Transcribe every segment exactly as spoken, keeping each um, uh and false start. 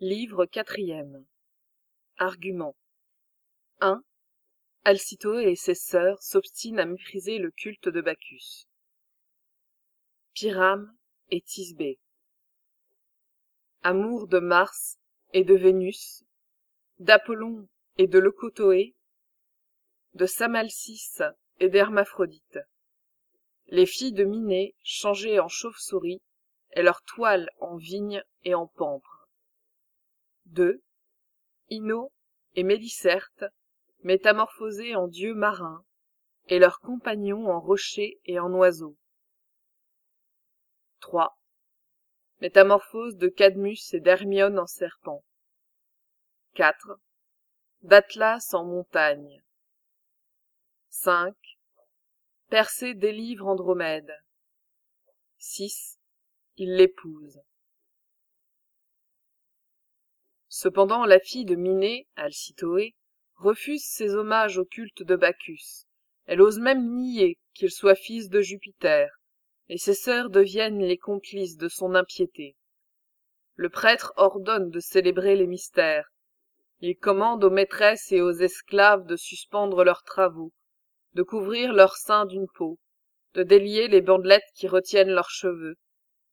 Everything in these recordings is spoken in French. Livre quatrième. Arguments. un. Alcitoé et ses sœurs s'obstinent à mépriser le culte de Bacchus. Pyrame et Tisbé. Amour de Mars et de Vénus, d'Apollon et de Leucothoé, de Salmacis et d'Hermaphrodite. Les filles de Minée changées en chauve-souris et leurs toiles en vigne et en pampres. deux. Ino et Mélicerte, métamorphosés en dieux marins, et leurs compagnons en rochers et en oiseaux. trois. Métamorphose de Cadmus et d'Hermione en serpent. quatre. D'Atlas en montagne. cinq. Persée délivre Andromède. six. Il l'épouse. Cependant, la fille de Minée, Alcitoé, refuse ces hommages au culte de Bacchus. Elle ose même nier qu'il soit fils de Jupiter, et ses sœurs deviennent les complices de son impiété. Le prêtre ordonne de célébrer les mystères. Il commande aux maîtresses et aux esclaves de suspendre leurs travaux, de couvrir leurs seins d'une peau, de délier les bandelettes qui retiennent leurs cheveux,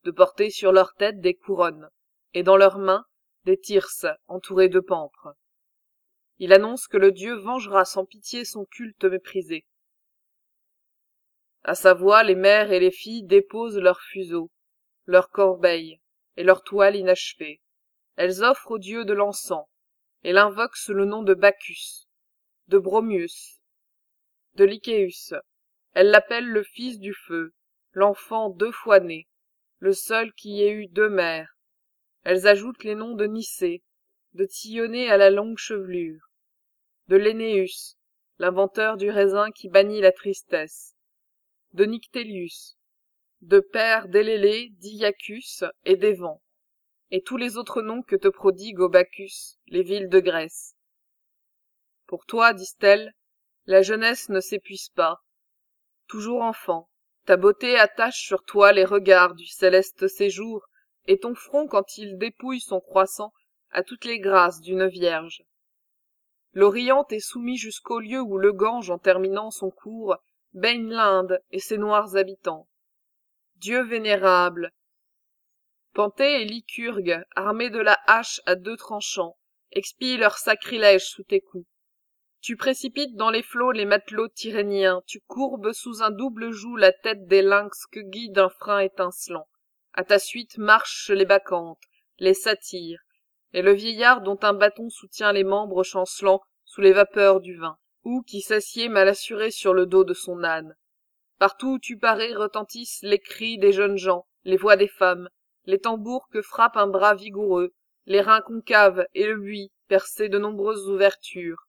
de porter sur leur tête des couronnes, et dans leurs mains, des thyrses entourés de pampres. Il annonce que le dieu vengera sans pitié son culte méprisé. À sa voix, les mères et les filles déposent leurs fuseaux, leurs corbeilles et leurs toiles inachevées. Elles offrent au dieu de l'encens et l'invoquent sous le nom de Bacchus, de Bromius, de Lycéus. Elles l'appellent le fils du feu, l'enfant deux fois né, le seul qui ait eu deux mères. Elles ajoutent les noms de Nicée, de Tillonné à la longue chevelure, de Lénéus, l'inventeur du raisin qui bannit la tristesse, de Nictélius, de père d'Élélé, d'Iacus et d'Évan, et tous les autres noms que te prodiguent au Bacchus les villes de Grèce. Pour toi, disent-elles, la jeunesse ne s'épuise pas. Toujours enfant, ta beauté attache sur toi les regards du céleste séjour, et ton front quand il dépouille son croissant à toutes les grâces d'une vierge. L'Orient est soumis jusqu'au lieu où le Gange, en terminant son cours, baigne l'Inde et ses noirs habitants. Dieu vénérable! Penthée et Lycurgue, armés de la hache à deux tranchants, expient leur sacrilège sous tes coups. Tu précipites dans les flots les matelots tyréniens, tu courbes sous un double joug la tête des lynx que guide un frein étincelant. À ta suite marchent les bacchantes, les satyres, et le vieillard dont un bâton soutient les membres chancelants sous les vapeurs du vin, ou qui s'assied mal assuré sur le dos de son âne. Partout où tu parais retentissent les cris des jeunes gens, les voix des femmes, les tambours que frappe un bras vigoureux, les reins concaves et le buis percé de nombreuses ouvertures.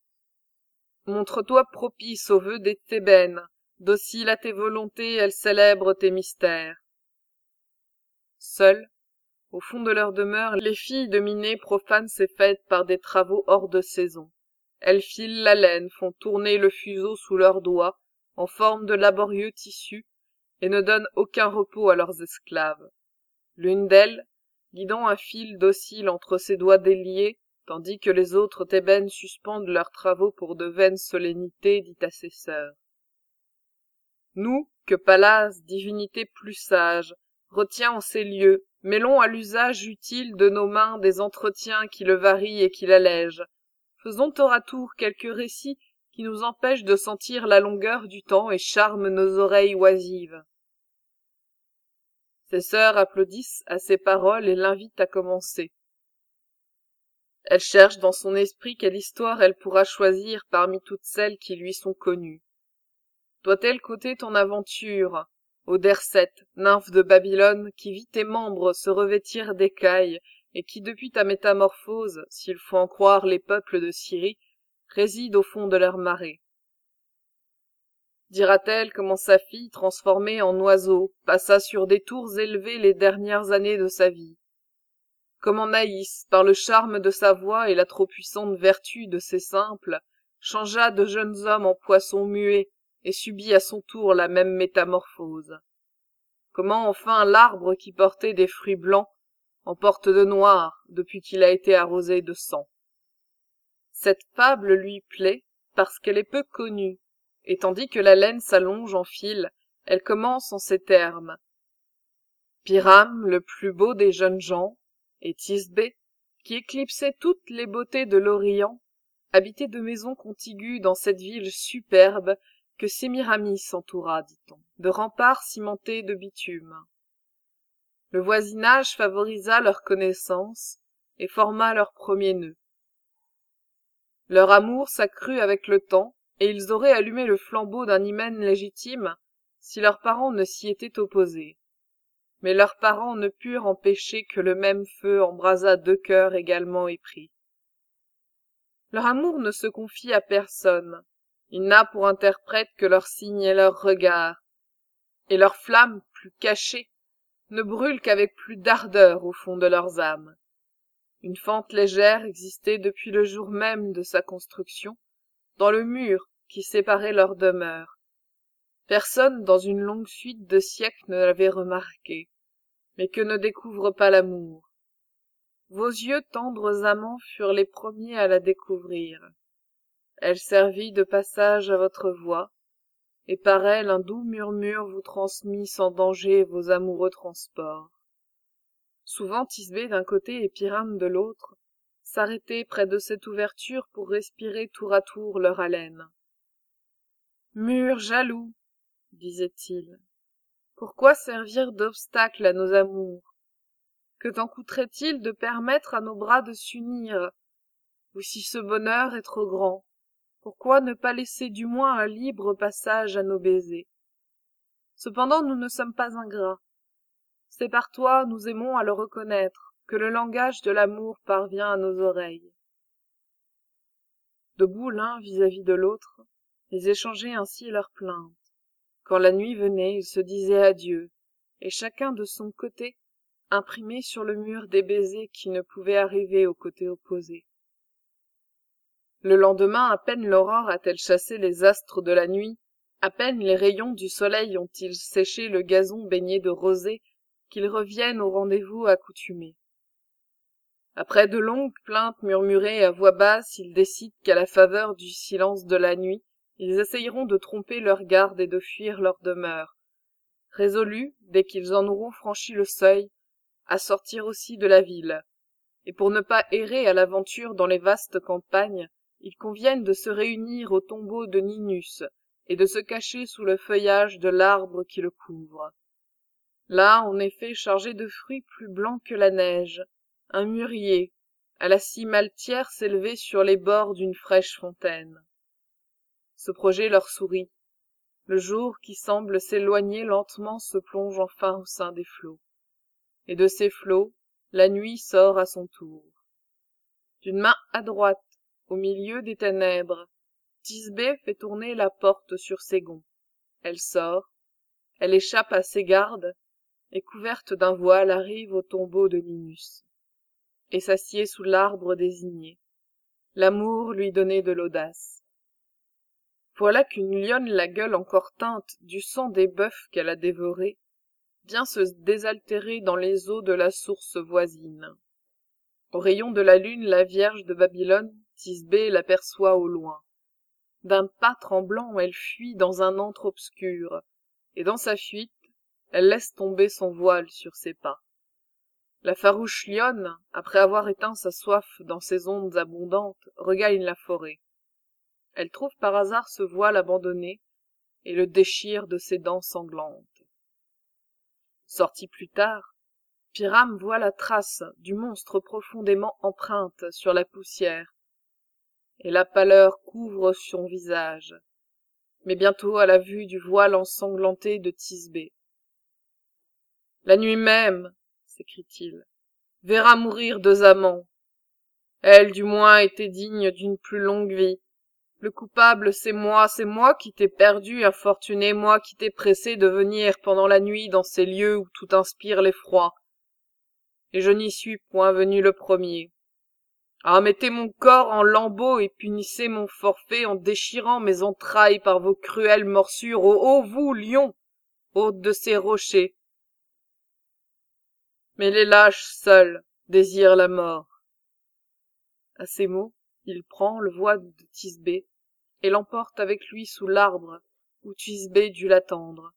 Montre-toi propice aux vœux des Thébènes, docile à tes volontés, elles célèbrent tes mystères. Seules, au fond de leur demeure, les filles de Minée profanent ces fêtes par des travaux hors de saison. Elles filent la laine, font tourner le fuseau sous leurs doigts, en forme de laborieux tissus, et ne donnent aucun repos à leurs esclaves. L'une d'elles, guidant un fil docile entre ses doigts déliés, tandis que les autres Thébènes suspendent leurs travaux pour de vaines solennités, dit à ses sœurs. Nous, que Pallas, divinité plus sage, retient en ces lieux, mêlons à l'usage utile de nos mains des entretiens qui le varient et qui l'allègent. Faisons tour à tour quelques récits qui nous empêchent de sentir la longueur du temps et charment nos oreilles oisives. Ses sœurs applaudissent à ces paroles et l'invitent à commencer. Elle cherche dans son esprit quelle histoire elle pourra choisir parmi toutes celles qui lui sont connues. Doit-elle coter ton aventure, ô Dercète, nymphe de Babylone, qui vit tes membres se revêtir d'écailles, et qui depuis ta métamorphose, s'il faut en croire les peuples de Syrie, réside au fond de leur marée. Dira-t-elle comment sa fille, transformée en oiseau, passa sur des tours élevées les dernières années de sa vie? Comment Naïs, par le charme de sa voix et la trop puissante vertu de ses simples, changea de jeunes hommes en poissons muets, et subit à son tour la même métamorphose. Comment enfin l'arbre qui portait des fruits blancs en porte de noir depuis qu'il a été arrosé de sang. Cette fable lui plaît parce qu'elle est peu connue, et tandis que la laine s'allonge en fil, elle commence en ces termes. Pyrame, le plus beau des jeunes gens, et Tisbé, qui éclipsait toutes les beautés de l'Orient, habitaient de maisons contiguës dans cette ville superbe que Sémiramis entoura, dit-on, de remparts cimentés de bitume. Le voisinage favorisa leur connaissance et forma leur premier nœud. Leur amour s'accrut avec le temps, et ils auraient allumé le flambeau d'un hymen légitime si leurs parents ne s'y étaient opposés. Mais leurs parents ne purent empêcher que le même feu embrasât deux cœurs également épris. Leur amour ne se confie à personne, il n'a pour interprète que leurs signes et leurs regards, et leurs flammes plus cachées ne brûlent qu'avec plus d'ardeur au fond de leurs âmes. Une fente légère existait depuis le jour même de sa construction, dans le mur qui séparait leur demeure. Personne dans une longue suite de siècles ne l'avait remarqué, mais que ne découvre pas l'amour. Vos yeux tendres amants furent les premiers à la découvrir. Elle servit de passage à votre voix, et par elle un doux murmure vous transmit sans danger vos amoureux transports. Souvent Tisbé d'un côté et Pyrame de l'autre s'arrêtaient près de cette ouverture pour respirer tour à tour leur haleine. « Murs jaloux, disait-il, pourquoi servir d'obstacle à nos amours? Que t'en coûterait-il de permettre à nos bras de s'unir? Ou si ce bonheur est trop grand, pourquoi ne pas laisser du moins un libre passage à nos baisers? Cependant, nous ne sommes pas ingrats. C'est par toi, nous aimons à le reconnaître, que le langage de l'amour parvient à nos oreilles. » Debout l'un vis-à-vis de l'autre, ils échangeaient ainsi leurs plaintes. Quand la nuit venait, ils se disaient adieu, et chacun de son côté imprimait sur le mur des baisers qui ne pouvaient arriver au côté opposé. Le lendemain, à peine l'aurore a-t-elle chassé les astres de la nuit, à peine les rayons du soleil ont-ils séché le gazon baigné de rosée, qu'ils reviennent au rendez-vous accoutumé. Après de longues plaintes murmurées à voix basse, ils décident qu'à la faveur du silence de la nuit, ils essayeront de tromper leur garde et de fuir leur demeure, résolus, dès qu'ils en auront franchi le seuil, à sortir aussi de la ville. Et pour ne pas errer à l'aventure dans les vastes campagnes, ils conviennent de se réunir au tombeau de Ninus et de se cacher sous le feuillage de l'arbre qui le couvre. Là, en effet, chargé de fruits plus blancs que la neige, un mûrier, à la cime altière, s'élevait sur les bords d'une fraîche fontaine. Ce projet leur sourit. Le jour qui semble s'éloigner lentement se plonge enfin au sein des flots. Et de ces flots, la nuit sort à son tour. D'une main adroite, au milieu des ténèbres, Tisbé fait tourner la porte sur ses gonds. Elle sort, elle échappe à ses gardes, et couverte d'un voile arrive au tombeau de Ninus, et s'assied sous l'arbre désigné. L'amour lui donnait de l'audace. Voilà qu'une lionne, la gueule encore teinte du sang des bœufs qu'elle a dévorés, vient se désaltérer dans les eaux de la source voisine. Au rayon de la lune, la Vierge de Babylone, Tisbé l'aperçoit au loin. D'un pas tremblant, elle fuit dans un antre obscur, et dans sa fuite, elle laisse tomber son voile sur ses pas. La farouche lionne, après avoir éteint sa soif dans ses ondes abondantes, regagne la forêt. Elle trouve par hasard ce voile abandonné, et le déchire de ses dents sanglantes. Sortie plus tard, Pyrame voit la trace du monstre profondément empreinte sur la poussière, et la pâleur couvre son visage, mais bientôt à la vue du voile ensanglanté de Tisbé. « La nuit même, s'écrie-t-il, verra mourir deux amants. Elle, du moins, était digne d'une plus longue vie. Le coupable, c'est moi, c'est moi qui t'ai perdu, infortuné, moi qui t'ai pressé de venir pendant la nuit dans ces lieux où tout inspire l'effroi. Et je n'y suis point venu le premier. » Ah, mettez mon corps en lambeaux et punissez mon forfait en déchirant mes entrailles par vos cruelles morsures, ô, ô vous, lions, hôtes de ces rochers. mais les lâches seuls désirent la mort. » À ces mots, il prend le voile de Tisbé et l'emporte avec lui sous l'arbre où Tisbé dut l'attendre.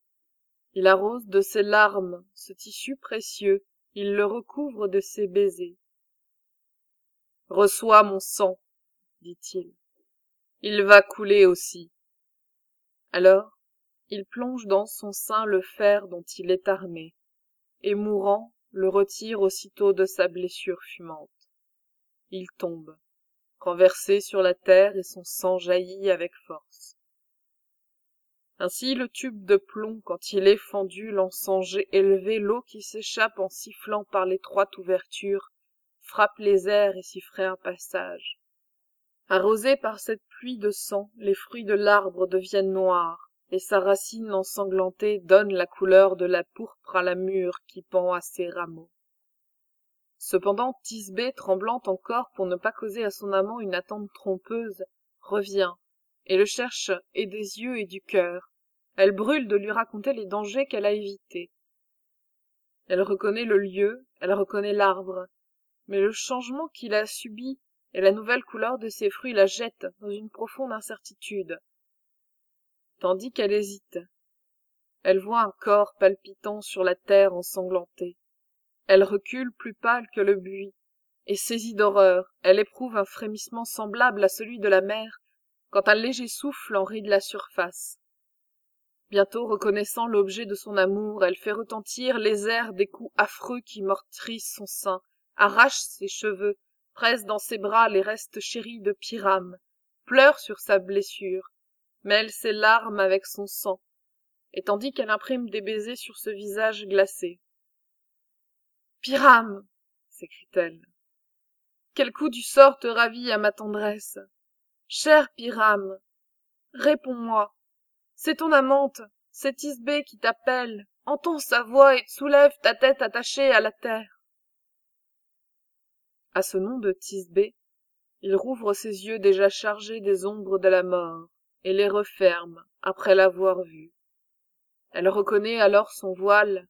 Il arrose de ses larmes ce tissu précieux, il le recouvre de ses baisers. « Reçois mon sang, » dit-il, « il va couler aussi. » Alors, il plonge dans son sein le fer dont il est armé, et mourant, le retire aussitôt de sa blessure fumante. Il tombe, renversé sur la terre, et son sang jaillit avec force. Ainsi le tube de plomb, quand il est fendu, l'ensangeait élevé, l'eau qui s'échappe en sifflant par l'étroite ouverture, frappe les airs et s'y ferait un passage. Arrosés par cette pluie de sang, les fruits de l'arbre deviennent noirs, et sa racine ensanglantée donne la couleur de la pourpre à la mûre qui pend à ses rameaux. Cependant, Tisbé, tremblante encore pour ne pas causer à son amant une attente trompeuse, revient, et le cherche, et des yeux et du cœur. Elle brûle de lui raconter les dangers qu'elle a évités. Elle reconnaît le lieu, elle reconnaît l'arbre, mais le changement qu'il a subi et la nouvelle couleur de ses fruits la jettent dans une profonde incertitude. Tandis qu'elle hésite, elle voit un corps palpitant sur la terre ensanglantée. Elle recule plus pâle que le buis, et saisie d'horreur, elle éprouve un frémissement semblable à celui de la mer, quand un léger souffle en ride la surface. Bientôt, reconnaissant l'objet de son amour, elle fait retentir les airs des coups affreux qui meurtrissent son sein, arrachent ses cheveux, presse dans ses bras les restes chéris de Pyrame, pleure sur sa blessure, mêle ses larmes avec son sang, et tandis qu'elle imprime des baisers sur ce visage glacé. « Pyrame » s'écrie-t-elle, « quel coup du sort te ravit à ma tendresse ? Chère Pyrame, réponds-moi, c'est ton amante, c'est Tisbé qui t'appelle, entends sa voix et soulève ta tête attachée à la terre. » À ce nom de Tisbé, il rouvre ses yeux déjà chargés des ombres de la mort, et les referme après l'avoir vue. Elle reconnaît alors son voile,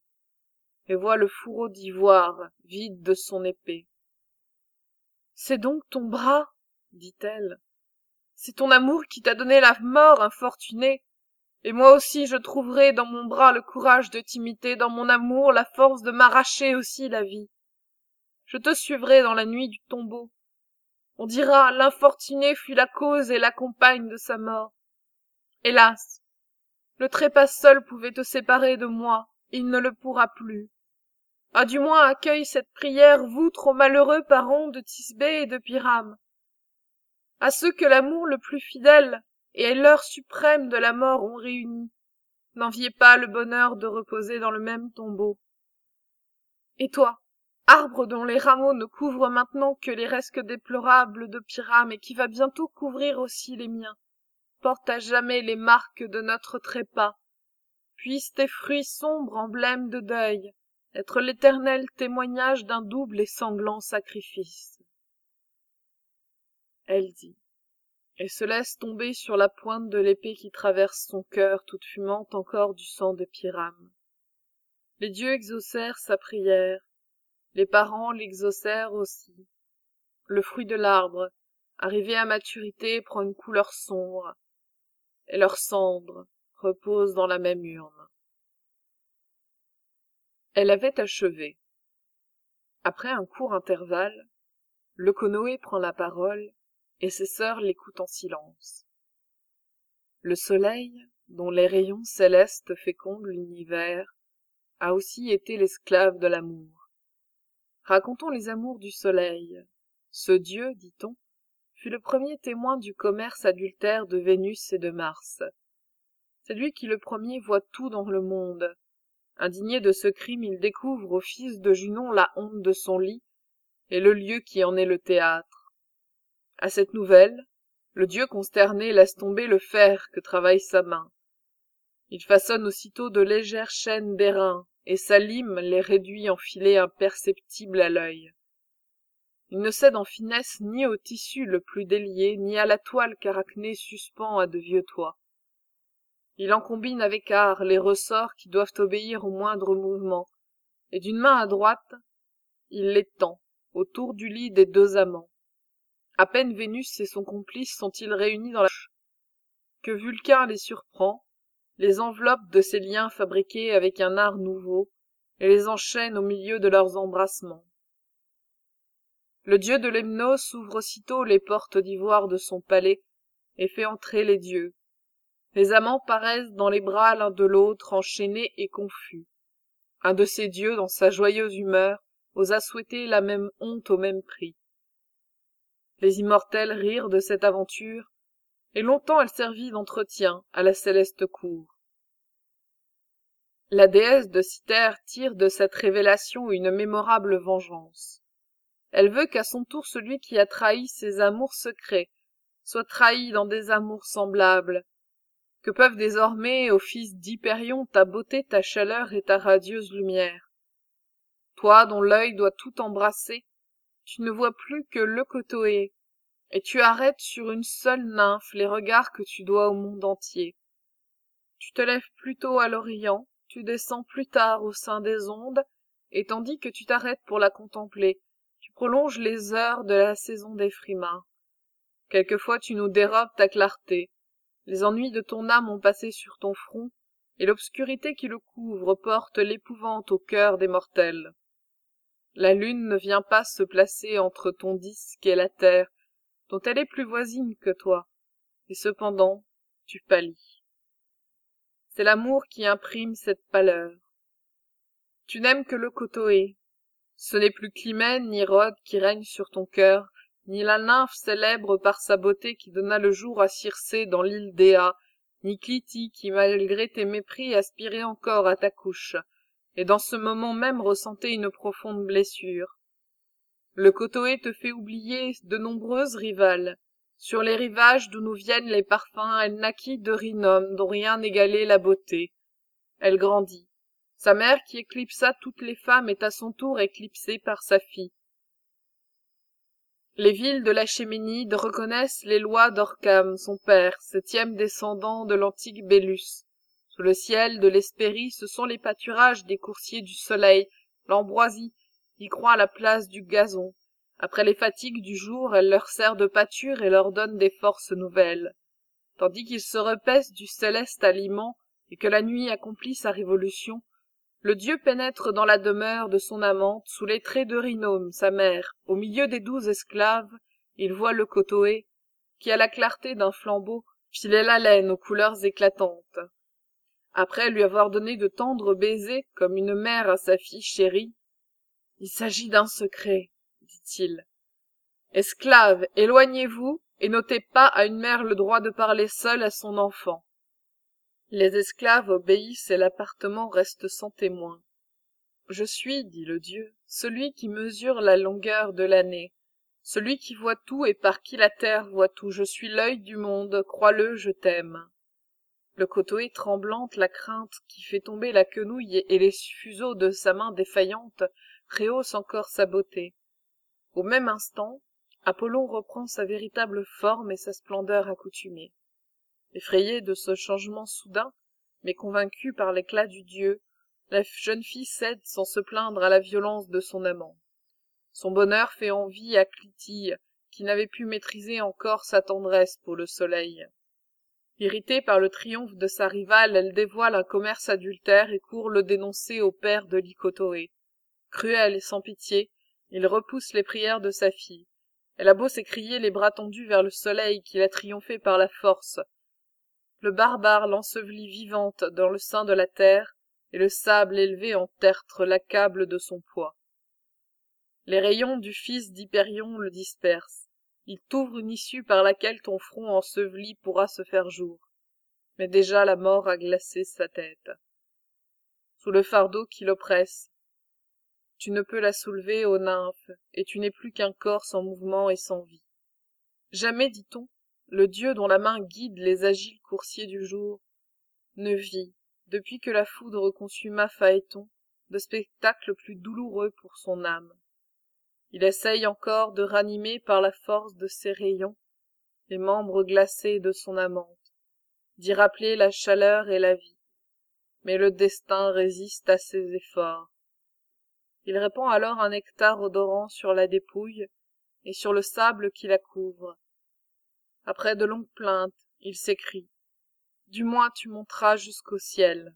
et voit le fourreau d'ivoire vide de son épée. « C'est donc ton bras, dit-elle. C'est ton amour qui t'a donné la mort, infortunée. Et moi aussi je trouverai dans mon bras le courage de t'imiter, dans mon amour la force de m'arracher aussi la vie. Je te suivrai dans la nuit du tombeau. On dira, l'infortunée fut la cause et la compagne de sa mort. Hélas, le trépas seul pouvait te séparer de moi, il ne le pourra plus. Ah, du moins accueille cette prière, vous, trop malheureux parents de Tisbé et de Pyrame. À ceux que l'amour le plus fidèle et l'heure suprême de la mort ont réunis, n'enviez pas le bonheur de reposer dans le même tombeau. Et toi, arbre dont les rameaux ne couvrent maintenant que les restes déplorables de Pyrame et qui va bientôt couvrir aussi les miens, porte à jamais les marques de notre trépas, puissent tes fruits sombres emblèmes de deuil être l'éternel témoignage d'un double et sanglant sacrifice. » Elle dit, et se laisse tomber sur la pointe de l'épée qui traverse son cœur, toute fumante encore du sang de Pyrame. Les dieux exaucèrent sa prière, les parents l'exaucèrent aussi. Le fruit de l'arbre, arrivé à maturité, prend une couleur sombre, et leurs cendres reposent dans la même urne. Elle avait achevé. Après un court intervalle, Leucothoé prend la parole, et ses sœurs l'écoutent en silence. Le soleil, dont les rayons célestes fécondent l'univers, a aussi été l'esclave de l'amour. Racontons les amours du soleil. Ce dieu, dit-on, fut le premier témoin du commerce adultère de Vénus et de Mars. C'est lui qui le premier voit tout dans le monde. Indigné de ce crime, il découvre au fils de Junon la honte de son lit et le lieu qui en est le théâtre. À cette nouvelle, le dieu consterné laisse tomber le fer que travaille sa main. Il façonne aussitôt de légères chaînes d'airain, et sa lime les réduit en filets imperceptibles à l'œil. Il ne cède en finesse ni au tissu le plus délié, ni à la toile qu'Arachné suspend à de vieux toits. Il en combine avec art les ressorts qui doivent obéir au moindre mouvement, et d'une main à droite, Il l'étend, autour du lit des deux amants. À peine Vénus et son complice sont-ils réunis dans la couche, que Vulcain les surprend, les enveloppe de ces liens fabriqués avec un art nouveau, et les enchaîne au milieu de leurs embrassements. Le dieu de Lemnos ouvre aussitôt les portes d'ivoire de son palais et fait entrer les dieux. Les amants paraissent dans les bras l'un de l'autre, enchaînés et confus. Un de ces dieux, dans sa joyeuse humeur, osa souhaiter la même honte au même prix. Les immortels rirent de cette aventure, et longtemps elle servit d'entretien à la céleste cour. La déesse de Cythère tire de cette révélation une mémorable vengeance. Elle veut qu'à son tour celui qui a trahi ses amours secrets soit trahi dans des amours semblables, que peuvent désormais, ô fils d'Hyperion, ta beauté, ta chaleur et ta radieuse lumière. Toi, dont l'œil doit tout embrasser, tu ne vois plus que Leucothoé, et tu arrêtes sur une seule nymphe les regards que tu dois au monde entier. Tu te lèves plus tôt à l'Orient, tu descends plus tard au sein des ondes, et tandis que tu t'arrêtes pour la contempler, tu prolonges les heures de la saison des frimas. Quelquefois tu nous dérobes ta clarté, les ennuis de ton âme ont passé sur ton front, et l'obscurité qui le couvre porte l'épouvante au cœur des mortels. La lune ne vient pas se placer entre ton disque et la terre, dont elle est plus voisine que toi, et cependant tu pâlis. C'est l'amour qui imprime cette pâleur. Tu n'aimes que Leucothoé. Ce n'est plus Clymène ni Rhodes qui règne sur ton cœur, ni la nymphe célèbre par sa beauté qui donna le jour à Circé dans l'île d'Éa, ni Clytie qui, malgré tes mépris, aspirait encore à ta couche, et dans ce moment même ressentait une profonde blessure. Leucothoé te fait oublier de nombreuses rivales. Sur les rivages d'où nous viennent les parfums, elle naquit d'Eurinome, dont rien n'égalait la beauté. Elle grandit. Sa mère, qui éclipsa toutes les femmes, est à son tour éclipsée par sa fille. Les villes de la Chéménide reconnaissent les lois d'Orcam, son père, septième descendant de l'antique Bélus. Sous le ciel de l'Hespérie, ce sont les pâturages des coursiers du soleil, l'ambroisie, y croît la place du gazon. Après les fatigues du jour, elle leur sert de pâture et leur donne des forces nouvelles. Tandis qu'ils se repaissent du céleste aliment et que la nuit accomplit sa révolution, le dieu pénètre dans la demeure de son amante, sous les traits d'Eurinome, sa mère. Au milieu des douze esclaves, il voit Leucothoé, qui, à la clarté d'un flambeau, filait la laine aux couleurs éclatantes. Après lui avoir donné de tendres baisers, comme une mère à sa fille chérie, « Il s'agit d'un secret. » dit-il. « Esclaves, éloignez-vous et n'ôtez pas à une mère le droit de parler seule à son enfant. » Les esclaves obéissent et l'appartement reste sans témoin. « Je suis, dit le dieu, celui qui mesure la longueur de l'année, celui qui voit tout et par qui la terre voit tout. Je suis l'œil du monde, crois-le, je t'aime. » Leucothoé tremblante, la crainte qui fait tomber la quenouille et les fuseaux de sa main défaillante rehausse encore sa beauté. Au même instant, Apollon reprend sa véritable forme et sa splendeur accoutumée. Effrayée de ce changement soudain, mais convaincue par l'éclat du dieu, la jeune fille cède sans se plaindre à la violence de son amant. Son bonheur fait envie à Clytie, qui n'avait pu maîtriser encore sa tendresse pour le soleil. Irritée par le triomphe de sa rivale, elle dévoile un commerce adultère et court le dénoncer au père de Leucothoé. Cruel et sans pitié, il repousse les prières de sa fille. Elle a beau s'écrier les bras tendus vers le soleil qu'il a triomphé par la force. Le barbare l'ensevelit vivante dans le sein de la terre, et le sable élevé en tertre l'accable de son poids. Les rayons du fils d'Hyperion le dispersent. Il t'ouvre une issue par laquelle ton front enseveli pourra se faire jour. Mais déjà la mort a glacé sa tête. Sous le fardeau qui l'oppresse, tu ne peux la soulever, ô nymphe, et tu n'es plus qu'un corps sans mouvement et sans vie. Jamais, dit-on, le dieu dont la main guide les agiles coursiers du jour ne vit, depuis que la foudre consuma Phaéton, de spectacle plus douloureux pour son âme. Il essaye encore de ranimer par la force de ses rayons les membres glacés de son amante, d'y rappeler la chaleur et la vie. Mais le destin résiste à ses efforts. Il répand alors un nectar odorant sur la dépouille et sur le sable qui la couvre. Après de longues plaintes, il s'écrie « Du moins tu monteras jusqu'au ciel !»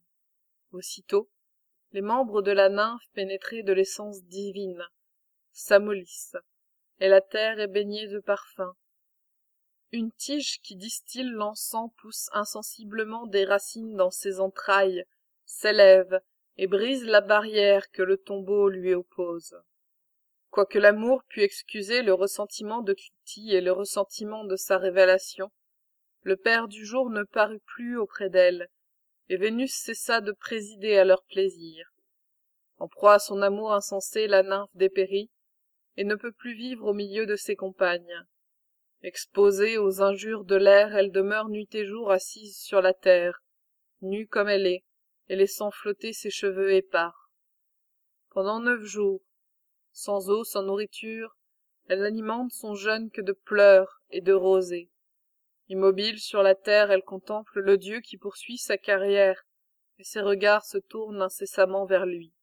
Aussitôt, les membres de la nymphe pénétrés de l'essence divine s'amollissent, et la terre est baignée de parfums. Une tige qui distille l'encens pousse insensiblement des racines dans ses entrailles, s'élève et brise la barrière que le tombeau lui oppose. Quoique l'amour pût excuser le ressentiment de Clytie et le ressentiment de sa révélation, le père du jour ne parut plus auprès d'elle, et Vénus cessa de présider à leur plaisir. En proie à son amour insensé, la nymphe dépérit, et ne peut plus vivre au milieu de ses compagnes. Exposée aux injures de l'air, elle demeure nuit et jour assise sur la terre, nue comme elle est, et laissant flotter ses cheveux épars. Pendant neuf jours, sans eau, sans nourriture, elle alimente son jeûne que de pleurs et de rosées. Immobile sur la terre, elle contemple le dieu qui poursuit sa carrière, et ses regards se tournent incessamment vers lui.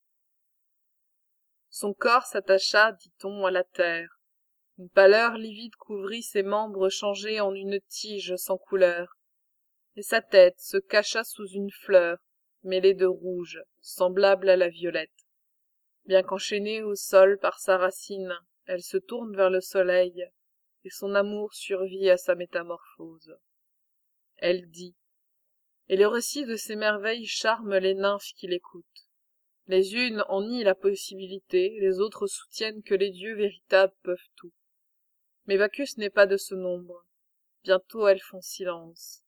Son corps s'attacha, dit-on, à la terre. Une pâleur livide couvrit ses membres changés en une tige sans couleur, et sa tête se cacha sous une fleur, mêlée de rouge, semblable à la violette. Bien qu'enchaînée au sol par sa racine, elle se tourne vers le soleil, et son amour survit à sa métamorphose. Elle dit, et le récit de ces merveilles charme les nymphes qui l'écoutent. Les unes en nient la possibilité, les autres soutiennent que les dieux véritables peuvent tout. Mais Bacchus n'est pas de ce nombre. Bientôt elles font silence.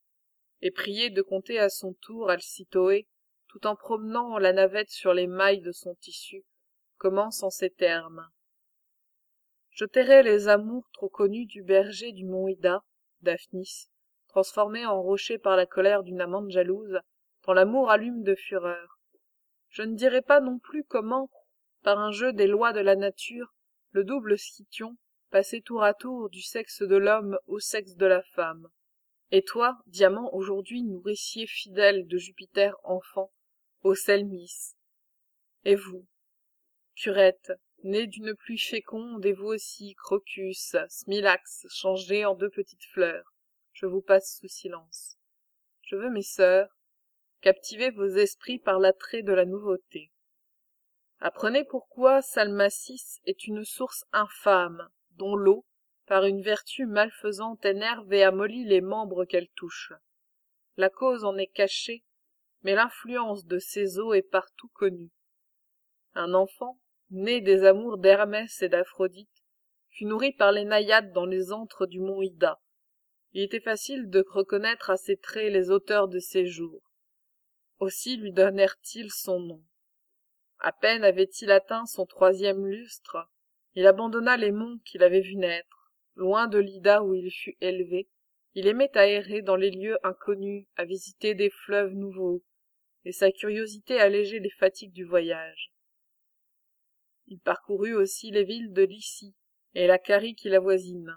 Et priée de compter à son tour, Alcitoé, tout en promenant la navette sur les mailles de son tissu, commence en ces termes. Je tairai les amours trop connus du berger du mont Ida, Daphnis, transformé en rocher par la colère d'une amante jalouse, dont l'amour allume de fureur. Je ne dirai pas non plus comment, par un jeu des lois de la nature, le double Scipion, passé tour à tour du sexe de l'homme au sexe de la femme. Et toi, diamant, aujourd'hui nourricier fidèle de Jupiter enfant, ô Salmacis. Et vous, curette, née d'une pluie féconde, et vous aussi, crocus, smilax, changés en deux petites fleurs, je vous passe sous silence. Je veux, mes sœurs, captiver vos esprits par l'attrait de la nouveauté. Apprenez pourquoi Salmacis est une source infâme, dont l'eau, par une vertu malfaisante, énerve et amollit les membres qu'elle touche. La cause en est cachée, mais l'influence de ces eaux est partout connue. Un enfant, né des amours d'Hermès et d'Aphrodite, fut nourri par les naïades dans les antres du mont Ida. Il était facile de reconnaître à ses traits les auteurs de ses jours. Aussi lui donnèrent-ils son nom. À peine avait-il atteint son troisième lustre, il abandonna les monts qu'il avait vus naître. Loin de l'Ida où il fut élevé, il aimait à errer dans les lieux inconnus, à visiter des fleuves nouveaux, et sa curiosité allégeait les fatigues du voyage. Il parcourut aussi les villes de Lycie et la Carie qui la voisine.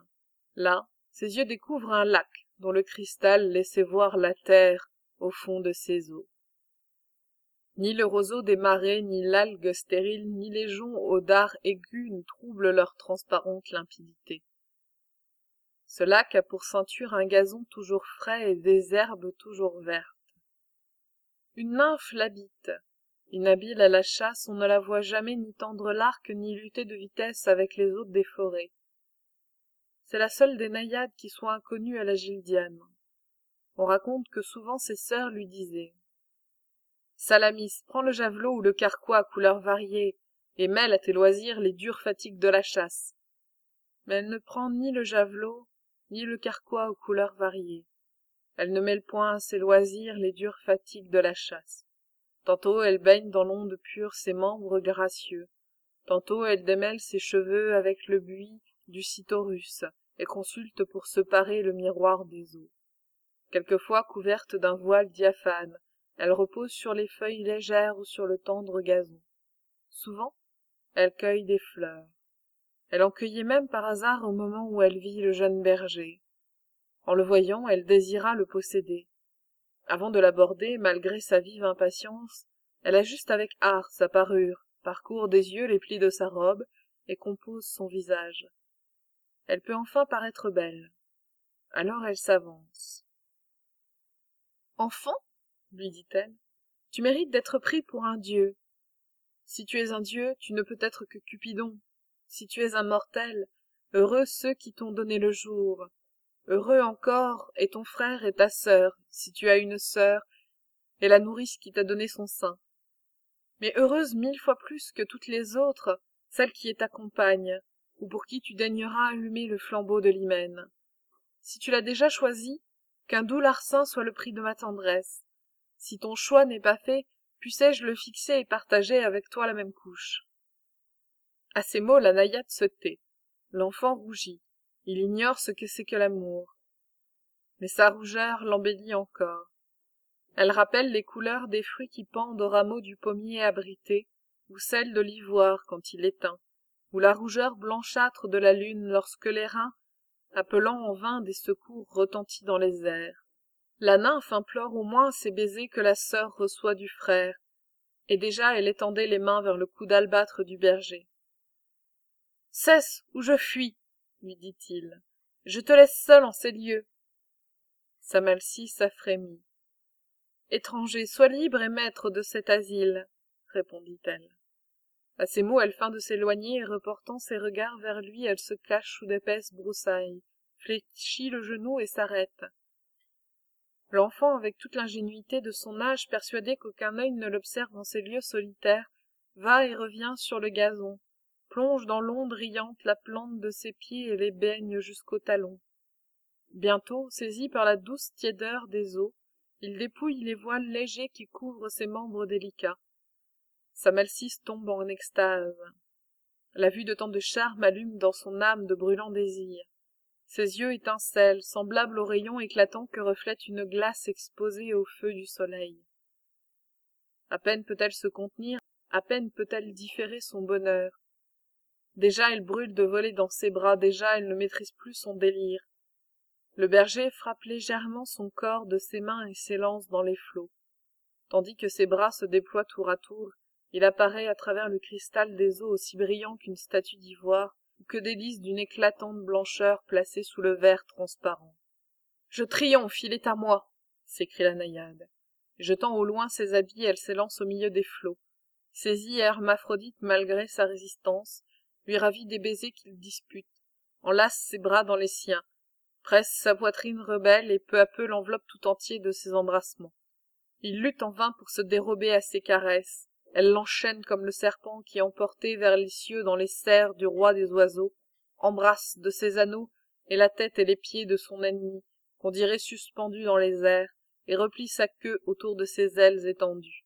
Là, ses yeux découvrent un lac dont le cristal laissait voir la terre au fond de ses eaux. Ni le roseau des marais, ni l'algue stérile, ni les joncs aux dards aigus ne troublent leur transparente limpidité. Ce lac a pour ceinture un gazon toujours frais et des herbes toujours vertes. Une nymphe l'habite. Inhabile à la chasse, on ne la voit jamais ni tendre l'arc, ni lutter de vitesse avec les hôtes des forêts. C'est la seule des naïades qui soit inconnue à la Gildiane. On raconte que souvent ses sœurs lui disaient Salamis, prends le javelot ou le carquois à couleurs variées, et mêle à tes loisirs les dures fatigues de la chasse. Mais elle ne prend ni le javelot, ni le carquois aux couleurs variées. Elle ne mêle point à ses loisirs les dures fatigues de la chasse. Tantôt elle baigne dans l'onde pure ses membres gracieux, tantôt elle démêle ses cheveux avec le buis du cytorus, et consulte pour se parer le miroir des eaux. Quelquefois couverte d'un voile diaphane, elle repose sur les feuilles légères ou sur le tendre gazon. Souvent, elle cueille des fleurs. Elle en cueillait même par hasard au moment où elle vit le jeune berger. En le voyant, elle désira le posséder. Avant de l'aborder, malgré sa vive impatience, elle ajuste avec art sa parure, parcourt des yeux les plis de sa robe et compose son visage. Elle peut enfin paraître belle. Alors elle s'avance. « Enfant, lui dit-elle, tu mérites d'être pris pour un dieu. Si tu es un dieu, tu ne peux être que Cupidon. Si tu es un mortel, heureux ceux qui t'ont donné le jour. Heureux encore est ton frère et ta sœur, si tu as une sœur, et la nourrice qui t'a donné son sein. Mais heureuse mille fois plus que toutes les autres, celle qui est ta compagne, ou pour qui tu daigneras allumer le flambeau de l'hymen. Si tu l'as déjà choisie, qu'un doux larcin soit le prix de ma tendresse. Si ton choix n'est pas fait, puissais-je le fixer et partager avec toi la même couche. » À ces mots, la naïade se tait. L'enfant rougit. Il ignore ce que c'est que l'amour. Mais sa rougeur l'embellit encore. Elle rappelle les couleurs des fruits qui pendent aux rameaux du pommier abrité, ou celles de l'ivoire quand il éteint, ou la rougeur blanchâtre de la lune lorsque l'airain, appelant en vain des secours, retentit dans les airs. La nymphe implore au moins ces baisers que la sœur reçoit du frère, et déjà elle étendait les mains vers le cou d'albâtre du berger. « Cesse ou je fuis !» lui dit-il. « Je te laisse seul en ces lieux. » Salmacis s'affrémit. « Étranger, sois libre et maître de cet asile, » répondit-elle. À ces mots, elle feint de s'éloigner et reportant ses regards vers lui, elle se cache sous d'épaisses broussailles, fléchit le genou et s'arrête. L'enfant, avec toute l'ingénuité de son âge, persuadé qu'aucun œil ne l'observe en ces lieux solitaires, va et revient sur le gazon, plonge dans l'onde riante la plante de ses pieds et les baigne jusqu'aux talons. Bientôt, saisi par la douce tiédeur des eaux, il dépouille les voiles légers qui couvrent ses membres délicats. Salmacis tombe en extase. La vue de tant de charme allume dans son âme de brûlants désirs. Ses yeux étincellent, semblables aux rayons éclatants que reflète une glace exposée au feu du soleil. À peine peut-elle se contenir, à peine peut-elle différer son bonheur. Déjà elle brûle de voler dans ses bras, déjà elle ne maîtrise plus son délire. Le berger frappe légèrement son corps de ses mains et s'élance dans les flots. Tandis que ses bras se déploient tour à tour, il apparaît à travers le cristal des eaux aussi brillant qu'une statue d'ivoire, ou que des lys d'une éclatante blancheur placée sous le verre transparent. « Je triomphe, il est à moi !» s'écrie la naïade. Jetant au loin ses habits, elle s'élance au milieu des flots. Saisie et Hermaphrodite, malgré sa résistance, lui ravit des baisers qu'il dispute, enlace ses bras dans les siens, presse sa poitrine rebelle et peu à peu l'enveloppe tout entier de ses embrassements. Il lutte en vain pour se dérober à ses caresses. Elle l'enchaîne comme le serpent qui, emporté vers les cieux dans les serres du roi des oiseaux, embrasse de ses anneaux et la tête et les pieds de son ennemi, qu'on dirait suspendu dans les airs, et replie sa queue autour de ses ailes étendues.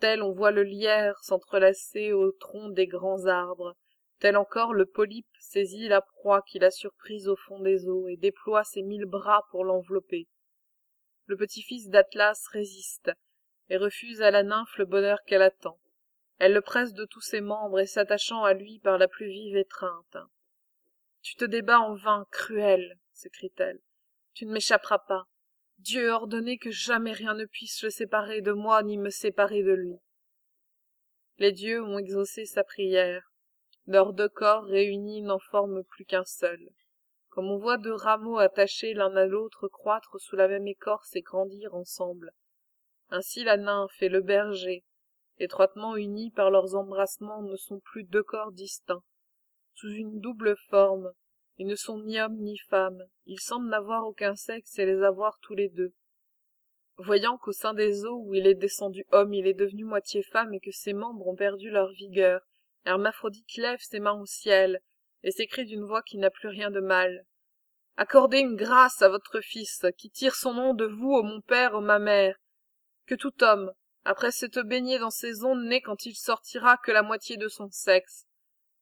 Tel on voit le lierre s'entrelacer au tronc des grands arbres, tel encore le polype saisit la proie qui l'a surprise au fond des eaux et déploie ses mille bras pour l'envelopper. Le petit-fils d'Atlas résiste et refuse à la nymphe le bonheur qu'elle attend. Elle le presse de tous ses membres et s'attachant à lui par la plus vive étreinte. « Tu te débats en vain, cruel !» s'écrie-t-elle. « Tu ne m'échapperas pas. Dieu a ordonné que jamais rien ne puisse le séparer de moi ni me séparer de lui. » Les dieux ont exaucé sa prière. Leurs deux corps réunis n'en forment plus qu'un seul. Comme on voit deux rameaux attachés l'un à l'autre croître sous la même écorce et grandir ensemble. Ainsi la nymphe et le berger, étroitement unis par leurs embrassements, ne sont plus deux corps distincts, sous une double forme. Ils ne sont ni hommes ni femmes, ils semblent n'avoir aucun sexe et les avoir tous les deux. Voyant qu'au sein des eaux où il est descendu homme, il est devenu moitié femme et que ses membres ont perdu leur vigueur, Hermaphrodite lève ses mains au ciel et s'écrie d'une voix qui n'a plus rien de mal. « Accordez une grâce à votre fils, qui tire son nom de vous, ô mon père, ô ma mère. Que tout homme, après s'être baigné dans ces ondes, n'ait quand il sortira que la moitié de son sexe.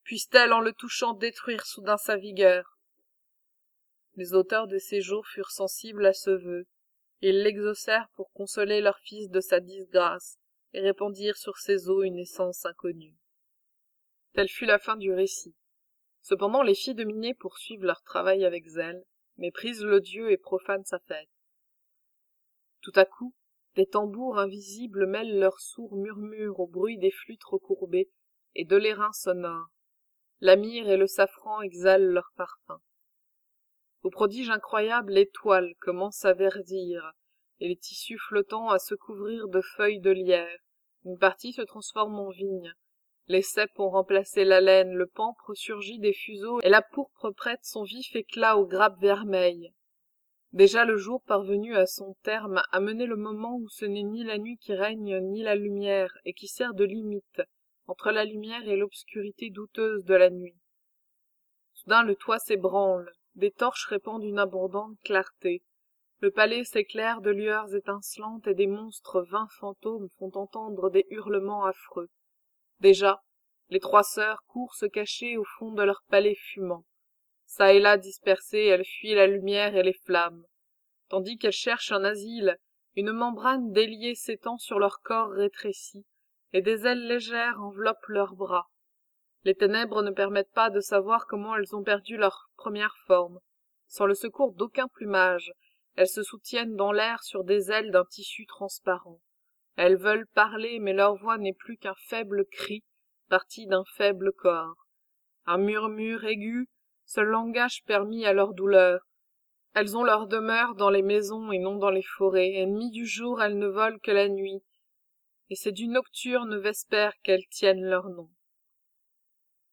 Puisse-t-elle, en le touchant, détruire soudain sa vigueur ?» Les auteurs de ces jours furent sensibles à ce vœu. Ils l'exaucèrent pour consoler leur fils de sa disgrâce et répandirent sur ses eaux une essence inconnue. Telle fut la fin du récit. Cependant, les filles de Minée poursuivent leur travail avec zèle, méprisent le dieu et profanent sa fête. Tout à coup, Des tambours invisibles mêlent leurs sourds murmures au bruit des flûtes recourbées et de l'airain sonore. La myrrhe et le safran exhalent leur parfum. Au prodige incroyable, les toiles commencent à verdir, et les tissus flottants à se couvrir de feuilles de lierre. Une partie se transforme en vigne. Les ceps ont remplacé la laine, le pampre surgit des fuseaux, et la pourpre prête son vif éclat aux grappes vermeilles. Déjà le jour parvenu à son terme a mené le moment où ce n'est ni la nuit qui règne, ni la lumière, et qui sert de limite entre la lumière et l'obscurité douteuse de la nuit. Soudain le toit s'ébranle, des torches répandent une abondante clarté. Le palais s'éclaire de lueurs étincelantes et des monstres vains fantômes font entendre des hurlements affreux. Déjà, les trois sœurs courent se cacher au fond de leur palais fumant. Çà et là dispersées, elles fuient la lumière et les flammes. Tandis qu'elles cherchent un asile, une membrane déliée s'étend sur leur corps rétréci, et des ailes légères enveloppent leurs bras. Les ténèbres ne permettent pas de savoir comment elles ont perdu leur première forme. Sans le secours d'aucun plumage, elles se soutiennent dans l'air sur des ailes d'un tissu transparent. Elles veulent parler, mais leur voix n'est plus qu'un faible cri, parti d'un faible corps. Un murmure aigu, seul langage permis à leur douleur. Elles ont leur demeure dans les maisons et non dans les forêts. Ennemies du jour, elles ne volent que la nuit. Et c'est du nocturne vespère qu'elles tiennent leur nom.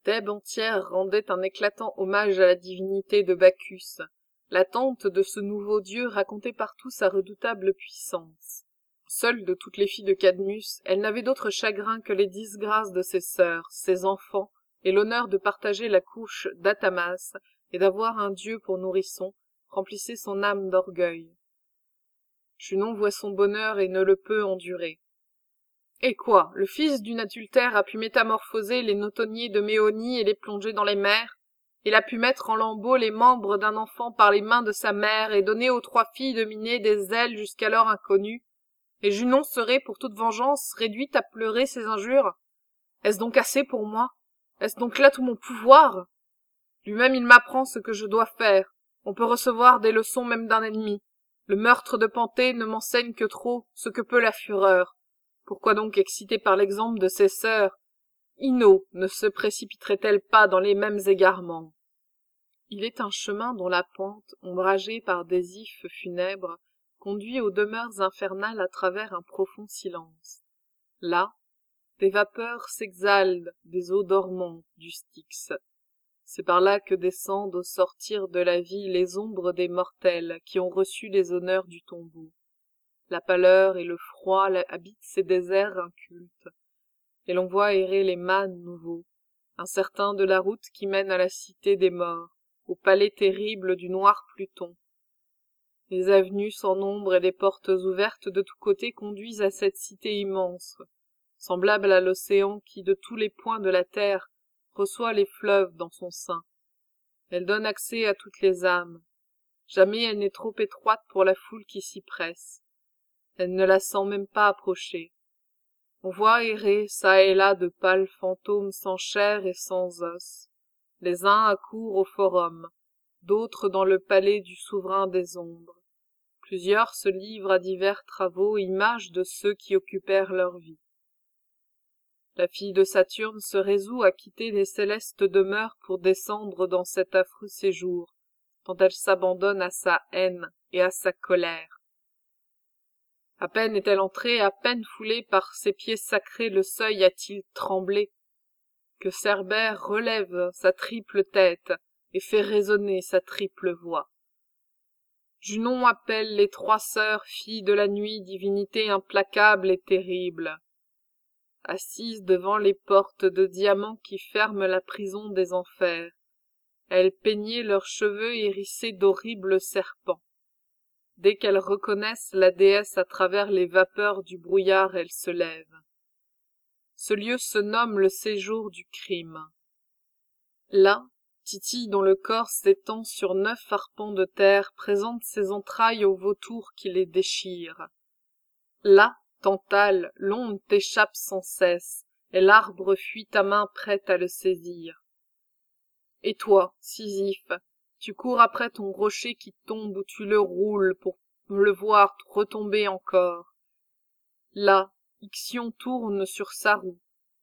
Thèbes entière rendait un éclatant hommage à la divinité de Bacchus. L'attente de ce nouveau dieu racontait partout sa redoutable puissance. Seule de toutes les filles de Cadmus, elle n'avait d'autre chagrin que les disgrâces de ses sœurs, ses enfants, et l'honneur de partager la couche d'Atamas et d'avoir un dieu pour nourrisson remplissait son âme d'orgueil. Junon voit son bonheur et ne le peut endurer. Et quoi, le fils d'une adultère a pu métamorphoser les notonniers de Méonie et les plonger dans les mers? Il a pu mettre en lambeaux les membres d'un enfant par les mains de sa mère et donner aux trois filles de Minée des ailes jusqu'alors inconnues? Et Junon serait, pour toute vengeance, réduite à pleurer ses injures? Est-ce donc assez pour moi? Est-ce donc là tout mon pouvoir? Lui-même il m'apprend ce que je dois faire. On peut recevoir des leçons même d'un ennemi. Le meurtre de Penthée ne m'enseigne que trop ce que peut la fureur. Pourquoi donc, excitée par l'exemple de ses sœurs, Ino ne se précipiterait-elle pas dans les mêmes égarements? Il est un chemin dont la pente, ombragée par des ifs funèbres, conduit aux demeures infernales à travers un profond silence. Là, des vapeurs s'exhalent des eaux dormantes du Styx. C'est par là que descendent au sortir de la vie les ombres des mortels qui ont reçu les honneurs du tombeau. La pâleur et le froid habitent ces déserts incultes, et l'on voit errer les mânes nouveaux, incertains de la route qui mène à la cité des morts, au palais terrible du noir Pluton. Les avenues sans nombre et les portes ouvertes de tous côtés conduisent à cette cité immense, semblable à l'océan qui, de tous les points de la terre, reçoit les fleuves dans son sein. Elle donne accès à toutes les âmes. Jamais elle n'est trop étroite pour la foule qui s'y presse. Elle ne la sent même pas approcher. On voit errer çà et là de pâles fantômes sans chair et sans os. Les uns accourent au forum, d'autres dans le palais du souverain des ombres. Plusieurs se livrent à divers travaux, images de ceux qui occupèrent leur vie. La fille de Saturne se résout à quitter les célestes demeures pour descendre dans cet affreux séjour, tant elle s'abandonne à sa haine et à sa colère. À peine est-elle entrée, à peine foulée par ses pieds sacrés, le seuil a-t-il tremblé, que Cerbère relève sa triple tête et fait résonner sa triple voix. Junon appelle les trois sœurs, filles de la nuit, divinité implacable et terrible. Assise devant les portes de diamant qui ferment la prison des enfers, elles peignaient leurs cheveux hérissés d'horribles serpents. Dès qu'elles reconnaissent la déesse à travers les vapeurs du brouillard, elles se lèvent. Ce lieu se nomme le séjour du crime. Là, Titi, dont le corps s'étend sur neuf arpents de terre, présente ses entrailles aux vautours qui les déchirent. Là, Tantale, l'onde t'échappe sans cesse, et l'arbre fuit ta main prête à le saisir. Et toi, Sisyphe, tu cours après ton rocher qui tombe ou tu le roules pour le voir retomber encore. Là, Ixion tourne sur sa roue,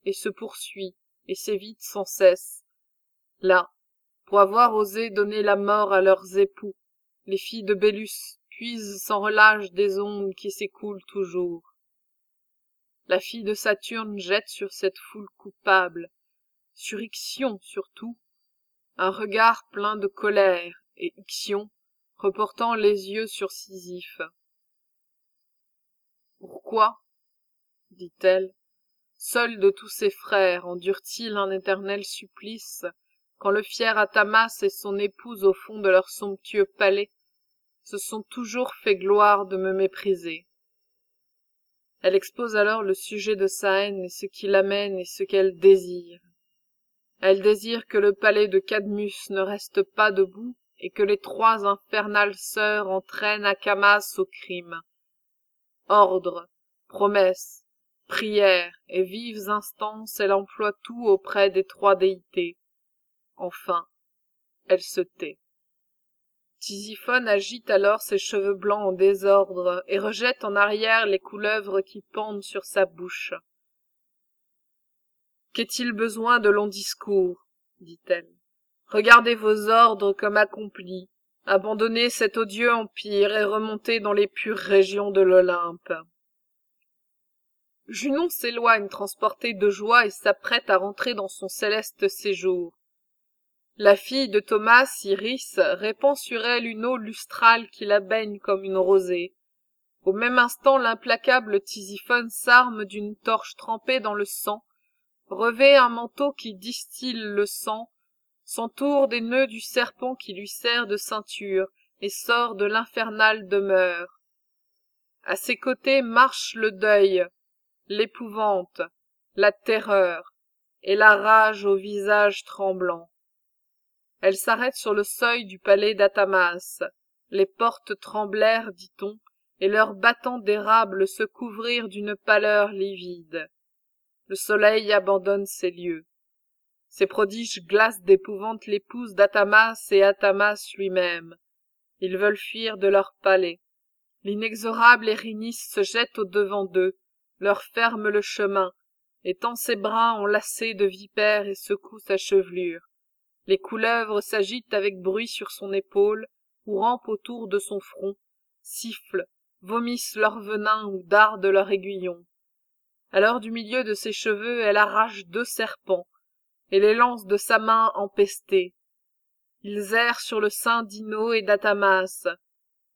et se poursuit, et s'évite sans cesse. Là, pour avoir osé donner la mort à leurs époux, les filles de Bélus puisent sans relâche des ondes qui s'écoulent toujours. La fille de Saturne jette sur cette foule coupable, sur Ixion surtout, un regard plein de colère, et Ixion, reportant les yeux sur Sisyphe. « Pourquoi, dit-elle, seul de tous ses frères endure-t-il un éternel supplice, quand le fier Atamas et son épouse au fond de leur somptueux palais se sont toujours fait gloire de me mépriser ?» Elle expose alors le sujet de sa haine et ce qui l'amène et ce qu'elle désire. Elle désire que le palais de Cadmus ne reste pas debout et que les trois infernales sœurs entraînent Acamas au crime. Ordre, promesses, prières et vives instances, elle emploie tout auprès des trois déités. Enfin, elle se tait. Tisiphone agite alors ses cheveux blancs en désordre et rejette en arrière les couleuvres qui pendent sur sa bouche. « Qu'est-il besoin de longs discours, dit-elle. Regardez vos ordres comme accomplis, abandonnez cet odieux empire et remontez dans les pures régions de l'Olympe. » Junon s'éloigne transportée de joie et s'apprête à rentrer dans son céleste séjour. La fille de Thomas, Iris, répand sur elle une eau lustrale qui la baigne comme une rosée. Au même instant, l'implacable Tisiphone s'arme d'une torche trempée dans le sang, revêt un manteau qui distille le sang, s'entoure des nœuds du serpent qui lui sert de ceinture et sort de l'infernale demeure. À ses côtés marche le deuil, l'épouvante, la terreur et la rage au visage tremblant. Elle s'arrête sur le seuil du palais d'Atamas. Les portes tremblèrent, dit-on, et leurs battants d'érable se couvrirent d'une pâleur livide. Le soleil abandonne ces lieux. Ces prodiges glacent d'épouvante l'épouse d'Atamas et Atamas lui-même. Ils veulent fuir de leur palais. L'inexorable Érinis se jette au-devant d'eux, leur ferme le chemin, étend ses bras enlacés de vipères et secoue sa chevelure. Les couleuvres s'agitent avec bruit sur son épaule ou rampent autour de son front, sifflent, vomissent leur venin ou dardent leur aiguillon. Alors du milieu de ses cheveux, elle arrache deux serpents, et les lance de sa main empestée. Ils errent sur le sein d'Ino et d'Atamas,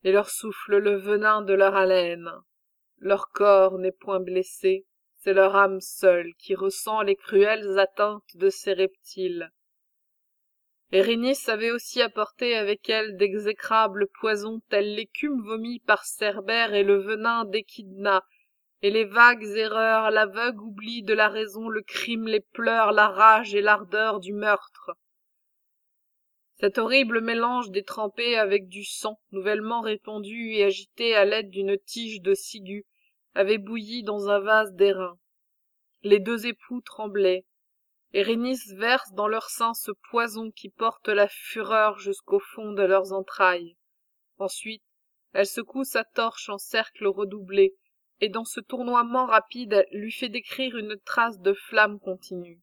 et leur souffle le venin de leur haleine. Leur corps n'est point blessé, c'est leur âme seule qui ressent les cruelles atteintes de ces reptiles. Érinis avait aussi apporté avec elle d'exécrables poisons tels l'écume vomie par Cerbère et le venin d'Échidna, et les vagues erreurs, l'aveugle oubli de la raison, le crime, les pleurs, la rage et l'ardeur du meurtre. Cet horrible mélange détrempé avec du sang, nouvellement répandu et agité à l'aide d'une tige de ciguë, avait bouilli dans un vase d'airain. Les deux époux tremblaient. Érinis verse dans leur sein ce poison qui porte la fureur jusqu'au fond de leurs entrailles. Ensuite, elle secoue sa torche en cercle redoublé, et dans ce tournoiement rapide, elle lui fait décrire une trace de flamme continue.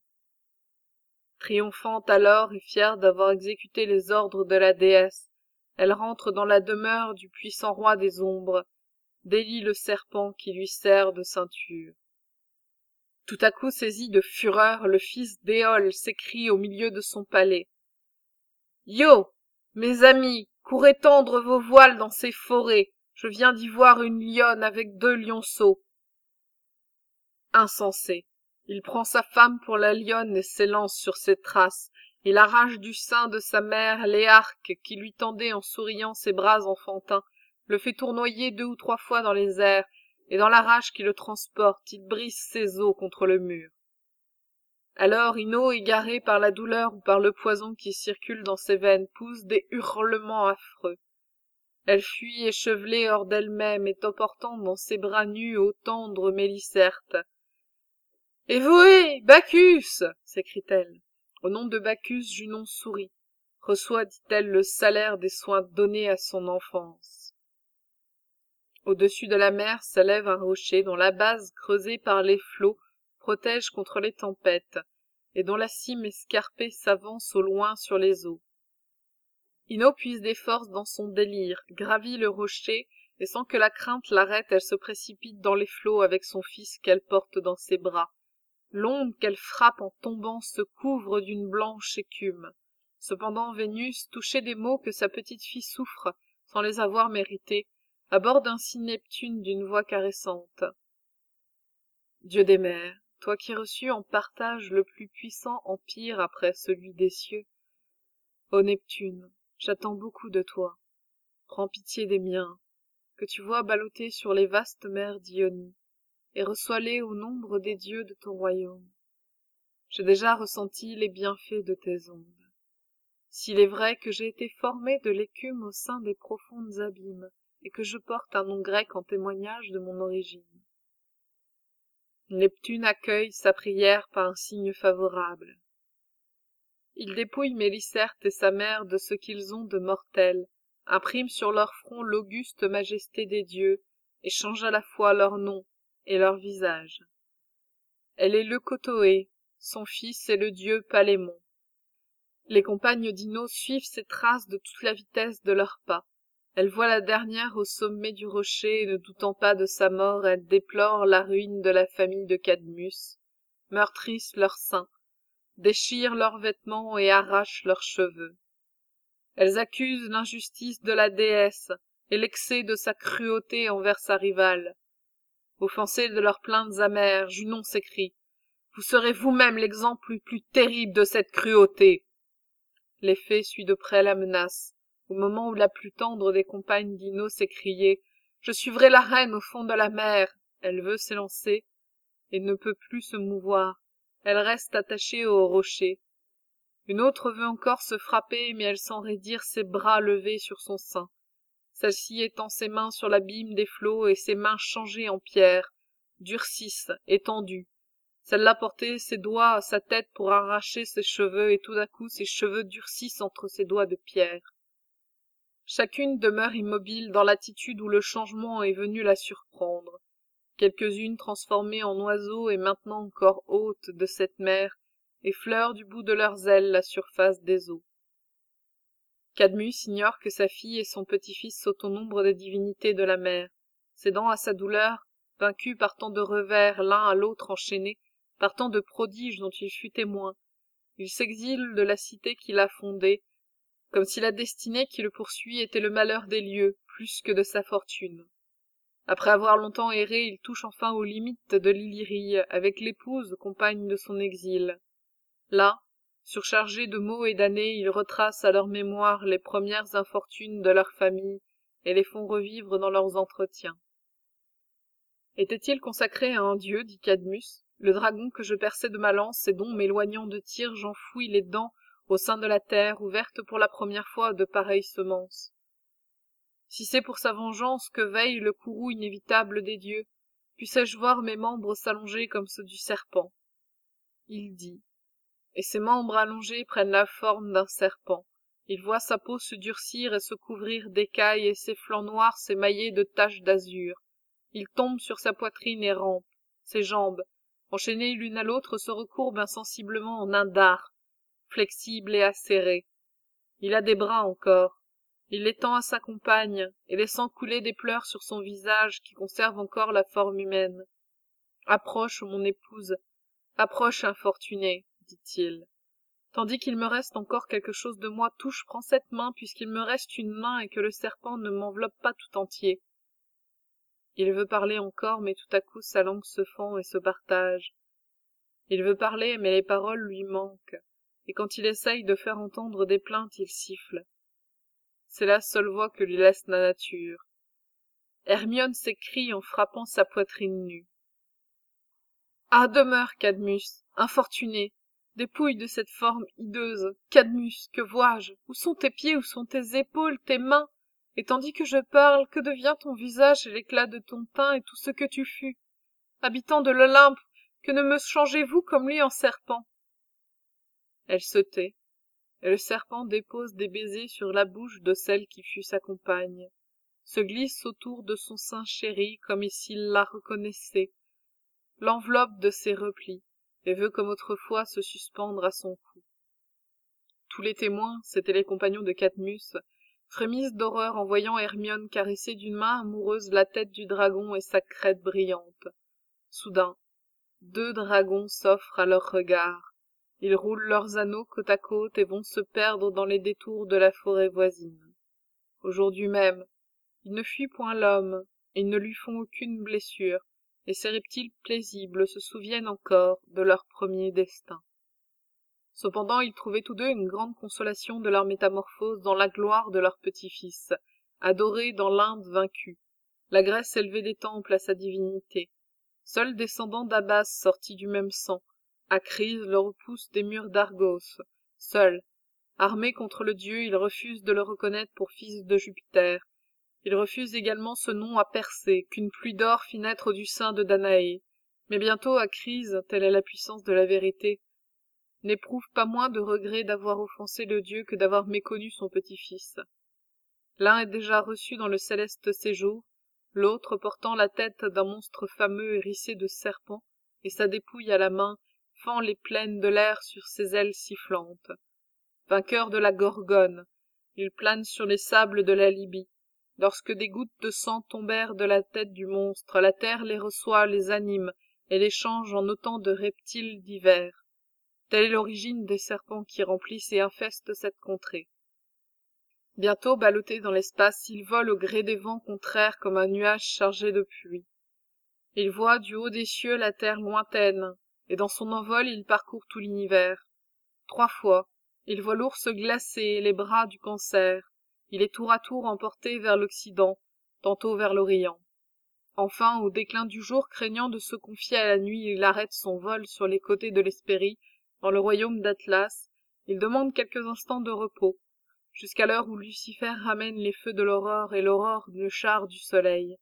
Triomphante alors et fière d'avoir exécuté les ordres de la déesse, elle rentre dans la demeure du puissant roi des ombres, délie le serpent qui lui sert de ceinture. Tout à coup saisi de fureur, le fils d'Éole s'écrie au milieu de son palais. « Yo, mes amis, courez tendre vos voiles dans ces forêts. Je viens d'y voir une lionne avec deux lionceaux. » Insensé, il prend sa femme pour la lionne et s'élance sur ses traces. Il arrache du sein de sa mère Léarque qui lui tendait en souriant ses bras enfantins, le fait tournoyer deux ou trois fois dans les airs, et dans la rage qui le transporte, il brise ses os contre le mur. Alors Ino, égaré par la douleur ou par le poison qui circule dans ses veines, pousse des hurlements affreux. Elle fuit échevelée hors d'elle-même et emportant dans ses bras nus au tendre Mélicerte. « Évohé, Bacchus » s'écrie-t-elle. Au nom de Bacchus, Junon sourit, reçoit, dit-elle, le salaire des soins donnés à son enfance. Au-dessus de la mer s'élève un rocher dont la base creusée par les flots protège contre les tempêtes, et dont la cime escarpée s'avance au loin sur les eaux. Ino puise des forces dans son délire, gravit le rocher, et sans que la crainte l'arrête, elle se précipite dans les flots avec son fils qu'elle porte dans ses bras. L'onde qu'elle frappe en tombant se couvre d'une blanche écume. Cependant Vénus, touchée des maux que sa petite fille souffre, sans les avoir mérités, aborde ainsi Neptune d'une voix caressante. Dieu des mers, toi qui reçus en partage le plus puissant empire après celui des cieux. Ô Neptune, j'attends beaucoup de toi. Prends pitié des miens, que tu vois ballotter sur les vastes mers d'Ionie, et reçois-les au nombre des dieux de ton royaume. J'ai déjà ressenti les bienfaits de tes ondes. S'il est vrai que j'ai été formé de l'écume au sein des profondes abîmes, et que je porte un nom grec en témoignage de mon origine. Neptune accueille sa prière par un signe favorable. Il dépouille Mélicerte et sa mère de ce qu'ils ont de mortel, imprime sur leur front l'auguste majesté des dieux, et change à la fois leur nom et leur visage. Elle est Leucothoé, son fils est le dieu Palémon. Les compagnes d'Ino suivent ses traces de toute la vitesse de leurs pas. Elle voit la dernière au sommet du rocher, et ne doutant pas de sa mort, elle déplore la ruine de la famille de Cadmus, meurtrissent leurs seins, déchirent leurs vêtements et arrachent leurs cheveux. Elles accusent l'injustice de la déesse et l'excès de sa cruauté envers sa rivale. Offensée de leurs plaintes amères, Junon s'écrie : Vous serez vous-même l'exemple le plus terrible de cette cruauté. L'effet suit de près la menace. Au moment où la plus tendre des compagnes d'Ino s'écriait « Je suivrai la reine au fond de la mer !» Elle veut s'élancer et ne peut plus se mouvoir. Elle reste attachée au rocher. Une autre veut encore se frapper, mais elle sent raidir ses bras levés sur son sein. Celle-ci étend ses mains sur l'abîme des flots et ses mains changées en pierre, durcissent, étendues. Celle-là portait ses doigts à sa tête pour arracher ses cheveux et tout d'un coup ses cheveux durcissent entre ses doigts de pierre. Chacune demeure immobile dans l'attitude où le changement est venu la surprendre. Quelques-unes transformées en oiseaux et maintenant encore hôtes de cette mer, effleurent du bout de leurs ailes la surface des eaux. Cadmus ignore que sa fille et son petit-fils sont au nombre des divinités de la mer. Cédant à sa douleur, vaincu par tant de revers l'un à l'autre enchaînés, par tant de prodiges dont il fut témoin, il s'exile de la cité qu'il a fondée, comme si la destinée qui le poursuit était le malheur des lieux, plus que de sa fortune. Après avoir longtemps erré, il touche enfin aux limites de l'Illyrie, avec l'épouse, compagne de son exil. Là, surchargé de maux et d'années, il retrace à leur mémoire les premières infortunes de leur famille et les font revivre dans leurs entretiens. Était-il consacré à un dieu, dit Cadmus, le dragon que je perçais de ma lance et dont, m'éloignant de tir, j'enfouis les dents au sein de la terre, ouverte pour la première fois de pareilles semences. Si c'est pour sa vengeance que veille le courroux inévitable des dieux, puissais-je voir mes membres s'allonger comme ceux du serpent. Il dit, et ses membres allongés prennent la forme d'un serpent. Il voit sa peau se durcir et se couvrir d'écailles, et ses flancs noirs s'émailler de taches d'azur. Il tombe sur sa poitrine et rampe. Ses jambes, enchaînées l'une à l'autre, se recourbent insensiblement en un dard, flexible et acéré. Il a des bras encore. Il l'étend à sa compagne, et laissant couler des pleurs sur son visage qui conserve encore la forme humaine. « Approche, mon épouse, approche, infortunée, » dit-il. Tandis qu'il me reste encore quelque chose de moi, touche, prends cette main, puisqu'il me reste une main et que le serpent ne m'enveloppe pas tout entier. Il veut parler encore, mais tout à coup sa langue se fend et se partage. Il veut parler, mais les paroles lui manquent. Et quand il essaye de faire entendre des plaintes, il siffle. C'est la seule voix que lui laisse la nature. Hermione s'écrie en frappant sa poitrine nue. « Ah, demeure, Cadmus, infortuné, dépouille de cette forme hideuse. Cadmus, que vois-je? Où sont tes pieds, où sont tes épaules, tes mains? Et tandis que je parle, que devient ton visage et l'éclat de ton teint et tout ce que tu fus? Habitant de l'Olympe, que ne me changez-vous comme lui en serpent ?» Elle se tait, et le serpent dépose des baisers sur la bouche de celle qui fut sa compagne. se glisse autour de son sein chéri comme s'il la reconnaissait, l'enveloppe de ses replis, et veut comme autrefois se suspendre à son cou. Tous les témoins, c'étaient les compagnons de Cadmus, frémissent d'horreur en voyant Hermione caresser d'une main amoureuse la tête du dragon et sa crête brillante. Soudain, deux dragons s'offrent à leurs regards. Ils roulent leurs anneaux côte à côte et vont se perdre dans les détours de la forêt voisine. Aujourd'hui même, ils ne fuient point l'homme, et ils ne lui font aucune blessure, et ces reptiles plaisibles se souviennent encore de leur premier destin. Cependant, ils trouvaient tous deux une grande consolation de leur métamorphose dans la gloire de leur petit-fils, adoré dans l'Inde vaincue, la Grèce élevée des temples à sa divinité. Seul descendant d'Abbas sorti du même sang, Acris le repousse des murs d'Argos. Seul, armé contre le dieu, il refuse de le reconnaître pour fils de Jupiter. Il refuse également ce nom à Persée, qu'une pluie d'or fit naître du sein de Danaé. Mais bientôt Acris, telle est la puissance de la vérité, n'éprouve pas moins de regret d'avoir offensé le dieu que d'avoir méconnu son petit-fils. L'un est déjà reçu dans le céleste séjour, l'autre portant la tête d'un monstre fameux hérissé de serpents, et sa dépouille à la main fend les plaines de l'air sur ses ailes sifflantes. Vainqueur de la Gorgone, il plane sur les sables de la Libye. Lorsque des gouttes de sang tombèrent de la tête du monstre, la terre les reçoit, les anime, et les change en autant de reptiles divers. Telle est l'origine des serpents qui remplissent et infestent cette contrée. Bientôt ballotté dans l'espace, il vole au gré des vents contraires comme un nuage chargé de pluie. Il voit du haut des cieux la terre lointaine, et dans son envol il parcourt tout l'univers. Trois fois, il voit l'ours glacé et les bras du cancer. Il est tour à tour emporté vers l'Occident, tantôt vers l'Orient. Enfin, au déclin du jour, craignant de se confier à la nuit, il arrête son vol sur les côtés de l'Hespérie, dans le royaume d'Atlas. Il demande quelques instants de repos, jusqu'à l'heure où Lucifer ramène les feux de l'aurore et l'aurore le char du soleil.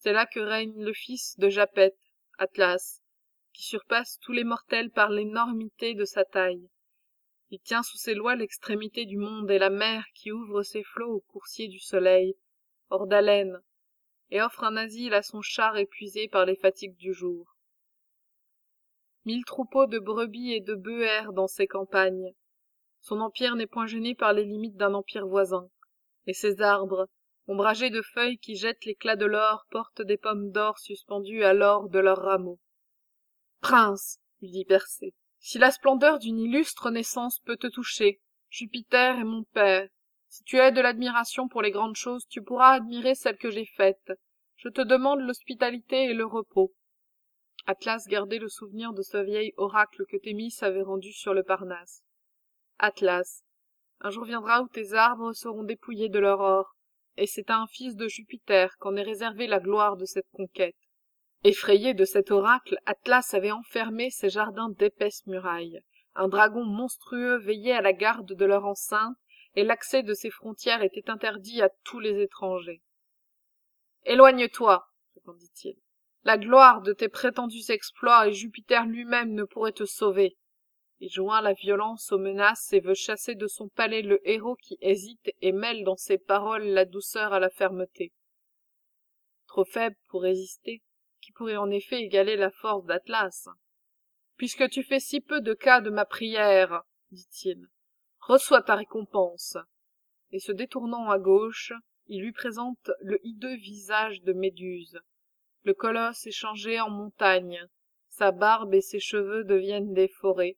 C'est là que règne le fils de Japet, Atlas, qui surpasse tous les mortels par l'énormité de sa taille. Il tient sous ses lois l'extrémité du monde et la mer qui ouvre ses flots aux coursiers du soleil, hors d'haleine, et offre un asile à son char épuisé par les fatigues du jour. Mille troupeaux de brebis et de bœufs errent dans ses campagnes. Son empire n'est point gêné par les limites d'un empire voisin, et ses arbres, ombragés de feuilles qui jettent l'éclat de l'or, portent des pommes d'or suspendues à l'or de leurs rameaux. « Prince, lui dit Persée, si la splendeur d'une illustre naissance peut te toucher, Jupiter est mon père. Si tu as de l'admiration pour les grandes choses, tu pourras admirer celles que j'ai faites. Je te demande l'hospitalité et le repos. » Atlas gardait le souvenir de ce vieil oracle que Thémis avait rendu sur le Parnasse. Atlas, un jour viendra où tes arbres seront dépouillés de leur or, et c'est à un fils de Jupiter qu'en est réservée la gloire de cette conquête. Effrayé de cet oracle, Atlas avait enfermé ses jardins d'épaisses murailles. Un dragon monstrueux veillait à la garde de leur enceinte, et l'accès de ses frontières était interdit à tous les étrangers. « Éloigne-toi, » répondit-il. « La gloire de tes prétendus exploits et Jupiter lui-même ne pourrait te sauver. » Il joint la violence aux menaces et veut chasser de son palais le héros qui hésite et mêle dans ses paroles la douceur à la fermeté. Trop faible pour résister, qui pourrait en effet égaler la force d'Atlas. « Puisque tu fais si peu de cas de ma prière, dit-il, reçois ta récompense. » Et se détournant à gauche, il lui présente le hideux visage de Méduse. Le colosse est changé en montagne, sa barbe et ses cheveux deviennent des forêts.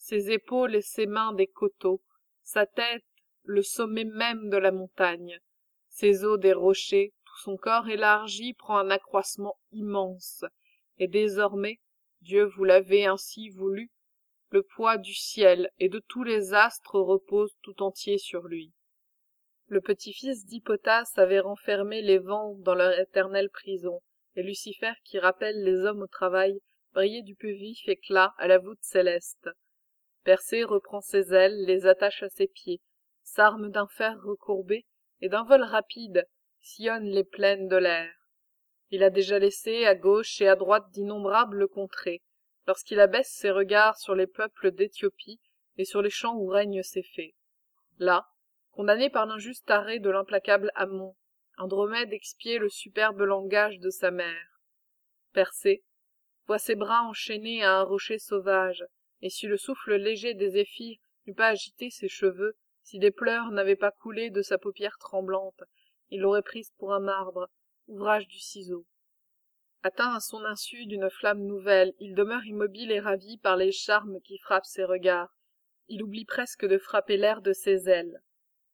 Ses épaules et ses mains des coteaux, sa tête le sommet même de la montagne, ses os des rochers, tout son corps élargi prend un accroissement immense, et désormais, Dieu vous l'avez ainsi voulu, le poids du ciel et de tous les astres repose tout entier sur lui. Le petit-fils d'Hippotas avait renfermé les vents dans leur éternelle prison, et Lucifer, qui rappelle les hommes au travail, brillait du plus vif éclat à la voûte céleste. Persée reprend ses ailes, les attache à ses pieds, s'arme d'un fer recourbé et d'un vol rapide sillonne les plaines de l'air. Il a déjà laissé à gauche et à droite d'innombrables contrées, lorsqu'il abaisse ses regards sur les peuples d'Éthiopie et sur les champs où règnent ses fées. Là, condamné par l'injuste arrêt de l'implacable Ammon, Andromède expiait le superbe langage de sa mère. Persée voit ses bras enchaînés à un rocher sauvage, et si le souffle léger des zéphyrs n'eût pas agité ses cheveux, si des pleurs n'avaient pas coulé de sa paupière tremblante, il l'aurait prise pour un marbre, ouvrage du ciseau. Atteint à son insu d'une flamme nouvelle, il demeure immobile et ravi par les charmes qui frappent ses regards. Il oublie presque de frapper l'air de ses ailes.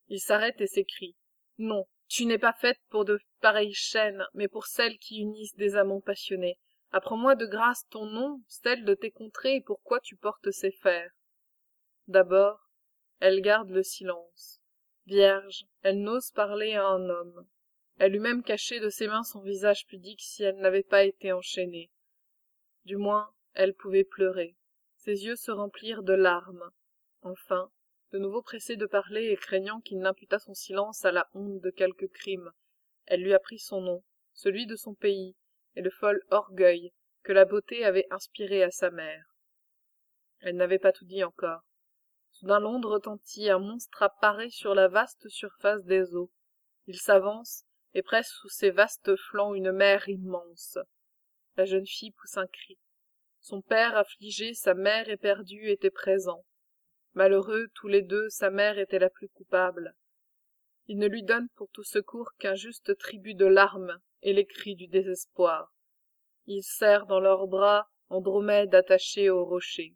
Il s'arrête et s'écrie. Non, tu n'es pas faite pour de pareilles chaînes, mais pour celles qui unissent des amants passionnés. Apprends-moi de grâce ton nom, celle de tes contrées et pourquoi tu portes ces fers. D'abord, elle garde le silence. Vierge, elle n'ose parler à un homme. Elle eût même caché de ses mains son visage pudique si elle n'avait pas été enchaînée. Du moins, elle pouvait pleurer. Ses yeux se remplirent de larmes. Enfin, de nouveau pressée de parler et craignant qu'il n'imputât son silence à la honte de quelque crime, elle lui apprit son nom, celui de son pays, et le fol orgueil que la beauté avait inspiré à sa mère. Elle n'avait pas tout dit encore. Soudain l'onde retentit, un monstre apparaît sur la vaste surface des eaux. Il s'avance, et presse sous ses vastes flancs une mer immense. La jeune fille pousse un cri. Son père affligé, sa mère éperdue étaient présents. Malheureux, tous les deux, sa mère était la plus coupable. Il ne lui donne pour tout secours qu'un juste tribut de larmes et les cris du désespoir. Il serre dans leurs bras Andromède attachée au rocher.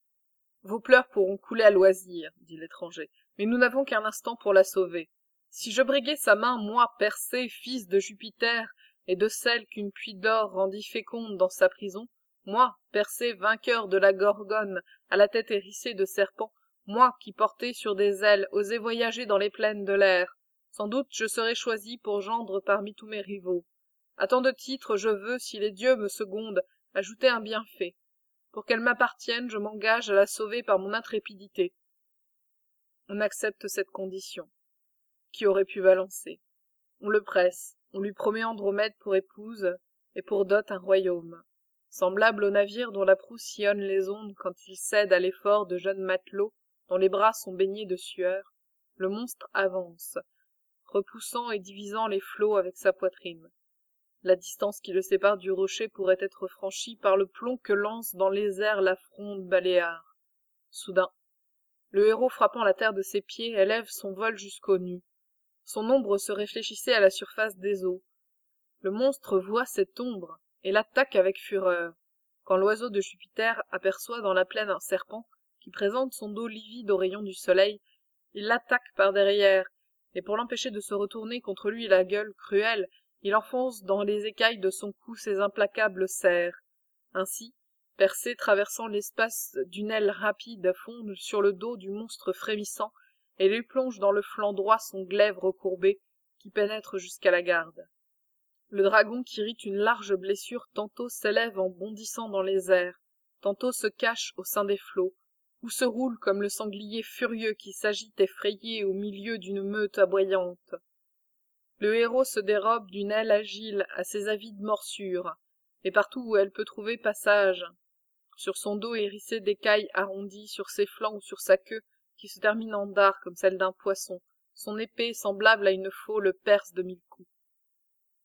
« Vos pleurs pourront couler à loisir, » dit l'étranger, « mais nous n'avons qu'un instant pour la sauver. Si je briguais sa main, moi, Persée, fils de Jupiter, et de celle qu'une pluie d'or rendit féconde dans sa prison, moi, Persée, vainqueur de la Gorgone, à la tête hérissée de serpents, moi qui portais sur des ailes, osais voyager dans les plaines de l'air, sans doute je serais choisi pour gendre parmi tous mes rivaux. À tant de titres, je veux, si les dieux me secondent, ajouter un bienfait. Pour qu'elle m'appartienne, je m'engage à la sauver par mon intrépidité. » On accepte cette condition. Qui aurait pu balancer. On le presse, on lui promet Andromède pour épouse, et pour dot un royaume. Semblable au navire dont la proue sillonne les ondes quand il cède à l'effort de jeunes matelots dont les bras sont baignés de sueur, le monstre avance, repoussant et divisant les flots avec sa poitrine. La distance qui le sépare du rocher pourrait être franchie par le plomb que lance dans les airs la fronde baléare. Soudain, le héros frappant la terre de ses pieds élève son vol jusqu'aux nues. Son ombre se réfléchissait à la surface des eaux. Le monstre voit cette ombre et l'attaque avec fureur. Quand l'oiseau de Jupiter aperçoit dans la plaine un serpent qui présente son dos livide aux rayons du soleil, il l'attaque par derrière, et pour l'empêcher de se retourner contre lui la gueule cruelle, il enfonce dans les écailles de son cou ses implacables serres. Ainsi, Persée, traversant l'espace d'une aile rapide, fonde sur le dos du monstre frémissant et lui plonge dans le flanc droit son glaive recourbé, qui pénètre jusqu'à la garde. Le dragon qui rit une large blessure tantôt s'élève en bondissant dans les airs, tantôt se cache au sein des flots, ou se roule comme le sanglier furieux qui s'agite effrayé au milieu d'une meute aboyante. Le héros se dérobe d'une aile agile à ses avides morsures, et partout où elle peut trouver passage, sur son dos hérissé d'écailles arrondies, sur ses flancs ou sur sa queue, qui se termine en dard comme celle d'un poisson, son épée semblable à une faule perce de mille coups.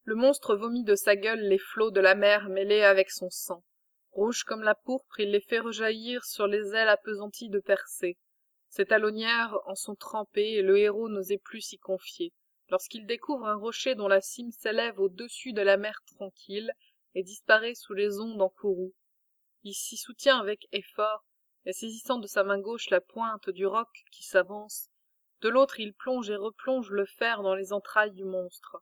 Le monstre vomit de sa gueule les flots de la mer mêlés avec son sang. Rouge comme la pourpre, il les fait rejaillir sur les ailes appesanties de Persée. Ses talonnières en sont trempées et le héros n'osait plus s'y confier. Lorsqu'il découvre un rocher dont la cime s'élève au-dessus de la mer tranquille et disparaît sous les ondes en courroux, il s'y soutient avec effort, et saisissant de sa main gauche la pointe du roc qui s'avance, de l'autre il plonge et replonge le fer dans les entrailles du monstre.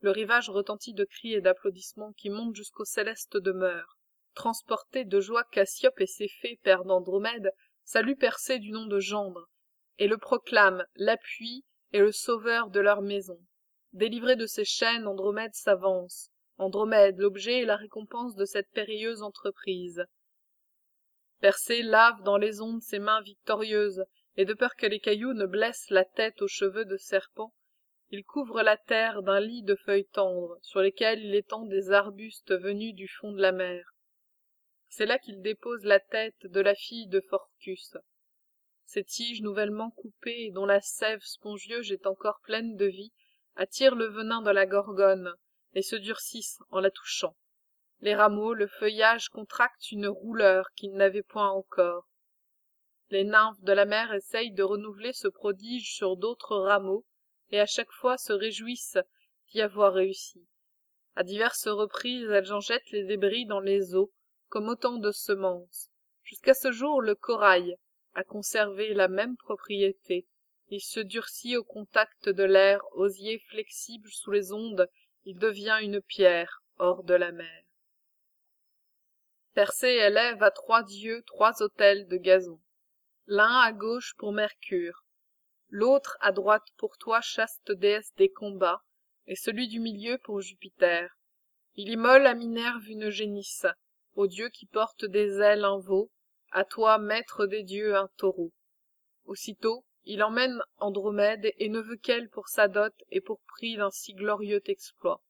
Le rivage retentit de cris et d'applaudissements qui montent jusqu'aux célestes demeures. Transportés de joie, Cassiope et ses fées, pères d'Andromède, saluent Persée du nom de gendre, et le proclament l'appui et le sauveur de leur maison. Délivré de ses chaînes, Andromède s'avance. Andromède, l'objet et la récompense de cette périlleuse entreprise. Persée lave dans les ondes ses mains victorieuses, et de peur que les cailloux ne blessent la tête aux cheveux de serpent, il couvre la terre d'un lit de feuilles tendres, sur lesquelles il étend des arbustes venus du fond de la mer. C'est là qu'il dépose la tête de la fille de Phorcus. Ses tiges nouvellement coupées, et dont la sève spongieuse est encore pleine de vie, attirent le venin de la gorgone et se durcissent en la touchant. Les rameaux, le feuillage contractent une rouleur qu'ils n'avaient point encore. Les nymphes de la mer essayent de renouveler ce prodige sur d'autres rameaux et à chaque fois se réjouissent d'y avoir réussi. À diverses reprises, elles en jettent les débris dans les eaux comme autant de semences. Jusqu'à ce jour, le corail a conservé la même propriété. Il se durcit au contact de l'air, osier flexible sous les ondes, il devient une pierre hors de la mer. Persée élève à trois dieux trois autels de gazon, l'un à gauche pour Mercure, l'autre à droite pour toi, chaste déesse des combats, et celui du milieu pour Jupiter. Il immole à Minerve une génisse, au dieu qui porte des ailes un veau, à toi, maître des dieux, un taureau. Aussitôt, il emmène Andromède et ne veut qu'elle pour sa dot et pour prix d'un si glorieux exploit.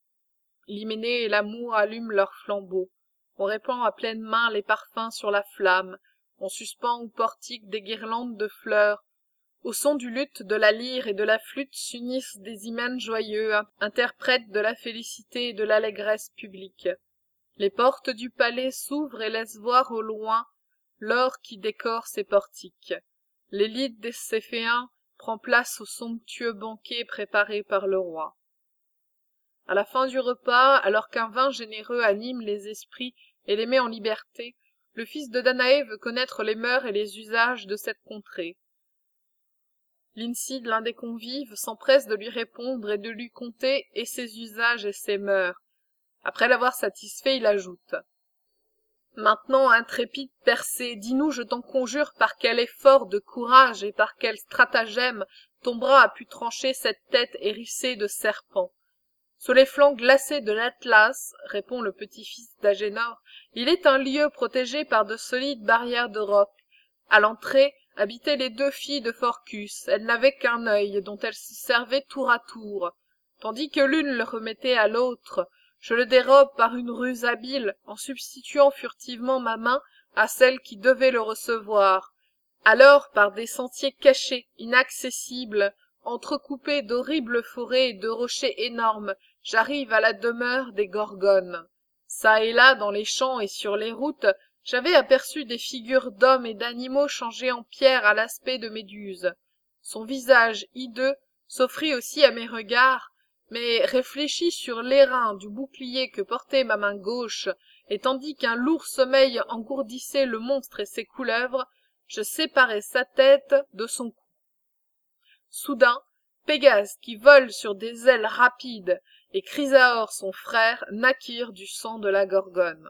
L'hyménée et l'amour allument leurs flambeaux. On répand à pleine main les parfums sur la flamme. On suspend au portique des guirlandes de fleurs. Au son du luth, de la lyre et de la flûte s'unissent des hymnes joyeux, interprètes de la félicité et de l'allégresse publique. Les portes du palais s'ouvrent et laissent voir au loin l'or qui décore ses portiques. L'élite des Céphéens prend place au somptueux banquet préparé par le roi. À la fin du repas, alors qu'un vin généreux anime les esprits et les met en liberté, le fils de Danaé veut connaître les mœurs et les usages de cette contrée. L'insi, l'un des convives, s'empresse de lui répondre et de lui conter et ses usages et ses mœurs. Après l'avoir satisfait, il ajoute: « Maintenant, intrépide Persée, dis-nous, je t'en conjure, par quel effort de courage et par quel stratagème ton bras a pu trancher cette tête hérissée de serpents. » Sous les flancs glacés de l'Atlas, répond le petit-fils d'Agénor, il est un lieu protégé par de solides barrières de roc. À l'entrée habitaient les deux filles de Phorcus. Elles n'avaient qu'un œil, dont elles se servaient tour à tour, tandis que l'une le remettait à l'autre. Je le dérobe par une ruse habile, en substituant furtivement ma main à celle qui devait le recevoir. Alors, par des sentiers cachés, inaccessibles, entrecoupé d'horribles forêts et de rochers énormes, j'arrive à la demeure des Gorgones. Ça et là, dans les champs et sur les routes, j'avais aperçu des figures d'hommes et d'animaux changées en pierre à l'aspect de Méduse. Son visage hideux s'offrit aussi à mes regards, mais réfléchi sur l'airain du bouclier que portait ma main gauche, et tandis qu'un lourd sommeil engourdissait le monstre et ses couleuvres, je séparais sa tête de son cou. Soudain, Pégase, qui vole sur des ailes rapides, et Chrysaor, son frère, naquirent du sang de la Gorgone.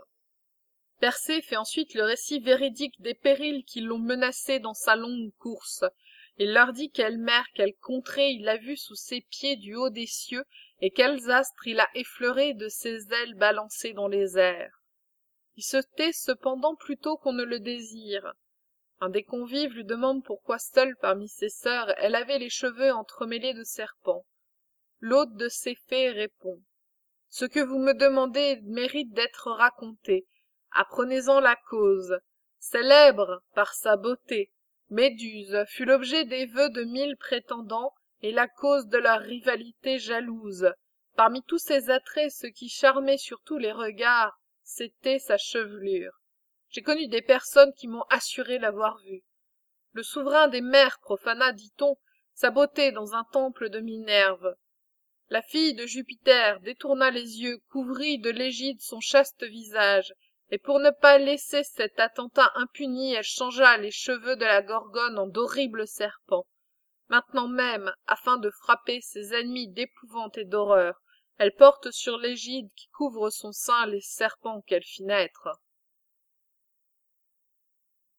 Persée fait ensuite le récit véridique des périls qui l'ont menacé dans sa longue course. Il leur dit quelle mer, quelle contrée il a vue sous ses pieds du haut des cieux, et quels astres il a effleurés de ses ailes balancées dans les airs. Il se tait cependant plus tôt qu'on ne le désire. Un des convives lui demande pourquoi seule parmi ses sœurs elle avait les cheveux entremêlés de serpents. L'hôte de ces fées répond: « Ce que vous me demandez mérite d'être raconté. Apprenez-en la cause. Célèbre par sa beauté, Méduse fut l'objet des vœux de mille prétendants et la cause de leur rivalité jalouse. Parmi tous ses attraits, ce qui charmait surtout les regards, c'était sa chevelure. J'ai connu des personnes qui m'ont assuré l'avoir vue. Le souverain des mers profana, dit-on, sa beauté dans un temple de Minerve. La fille de Jupiter détourna les yeux, couvrit de l'égide son chaste visage, et pour ne pas laisser cet attentat impuni, elle changea les cheveux de la Gorgone en d'horribles serpents. Maintenant même, afin de frapper ses ennemis d'épouvante et d'horreur, elle porte sur l'égide qui couvre son sein les serpents qu'elle fit naître.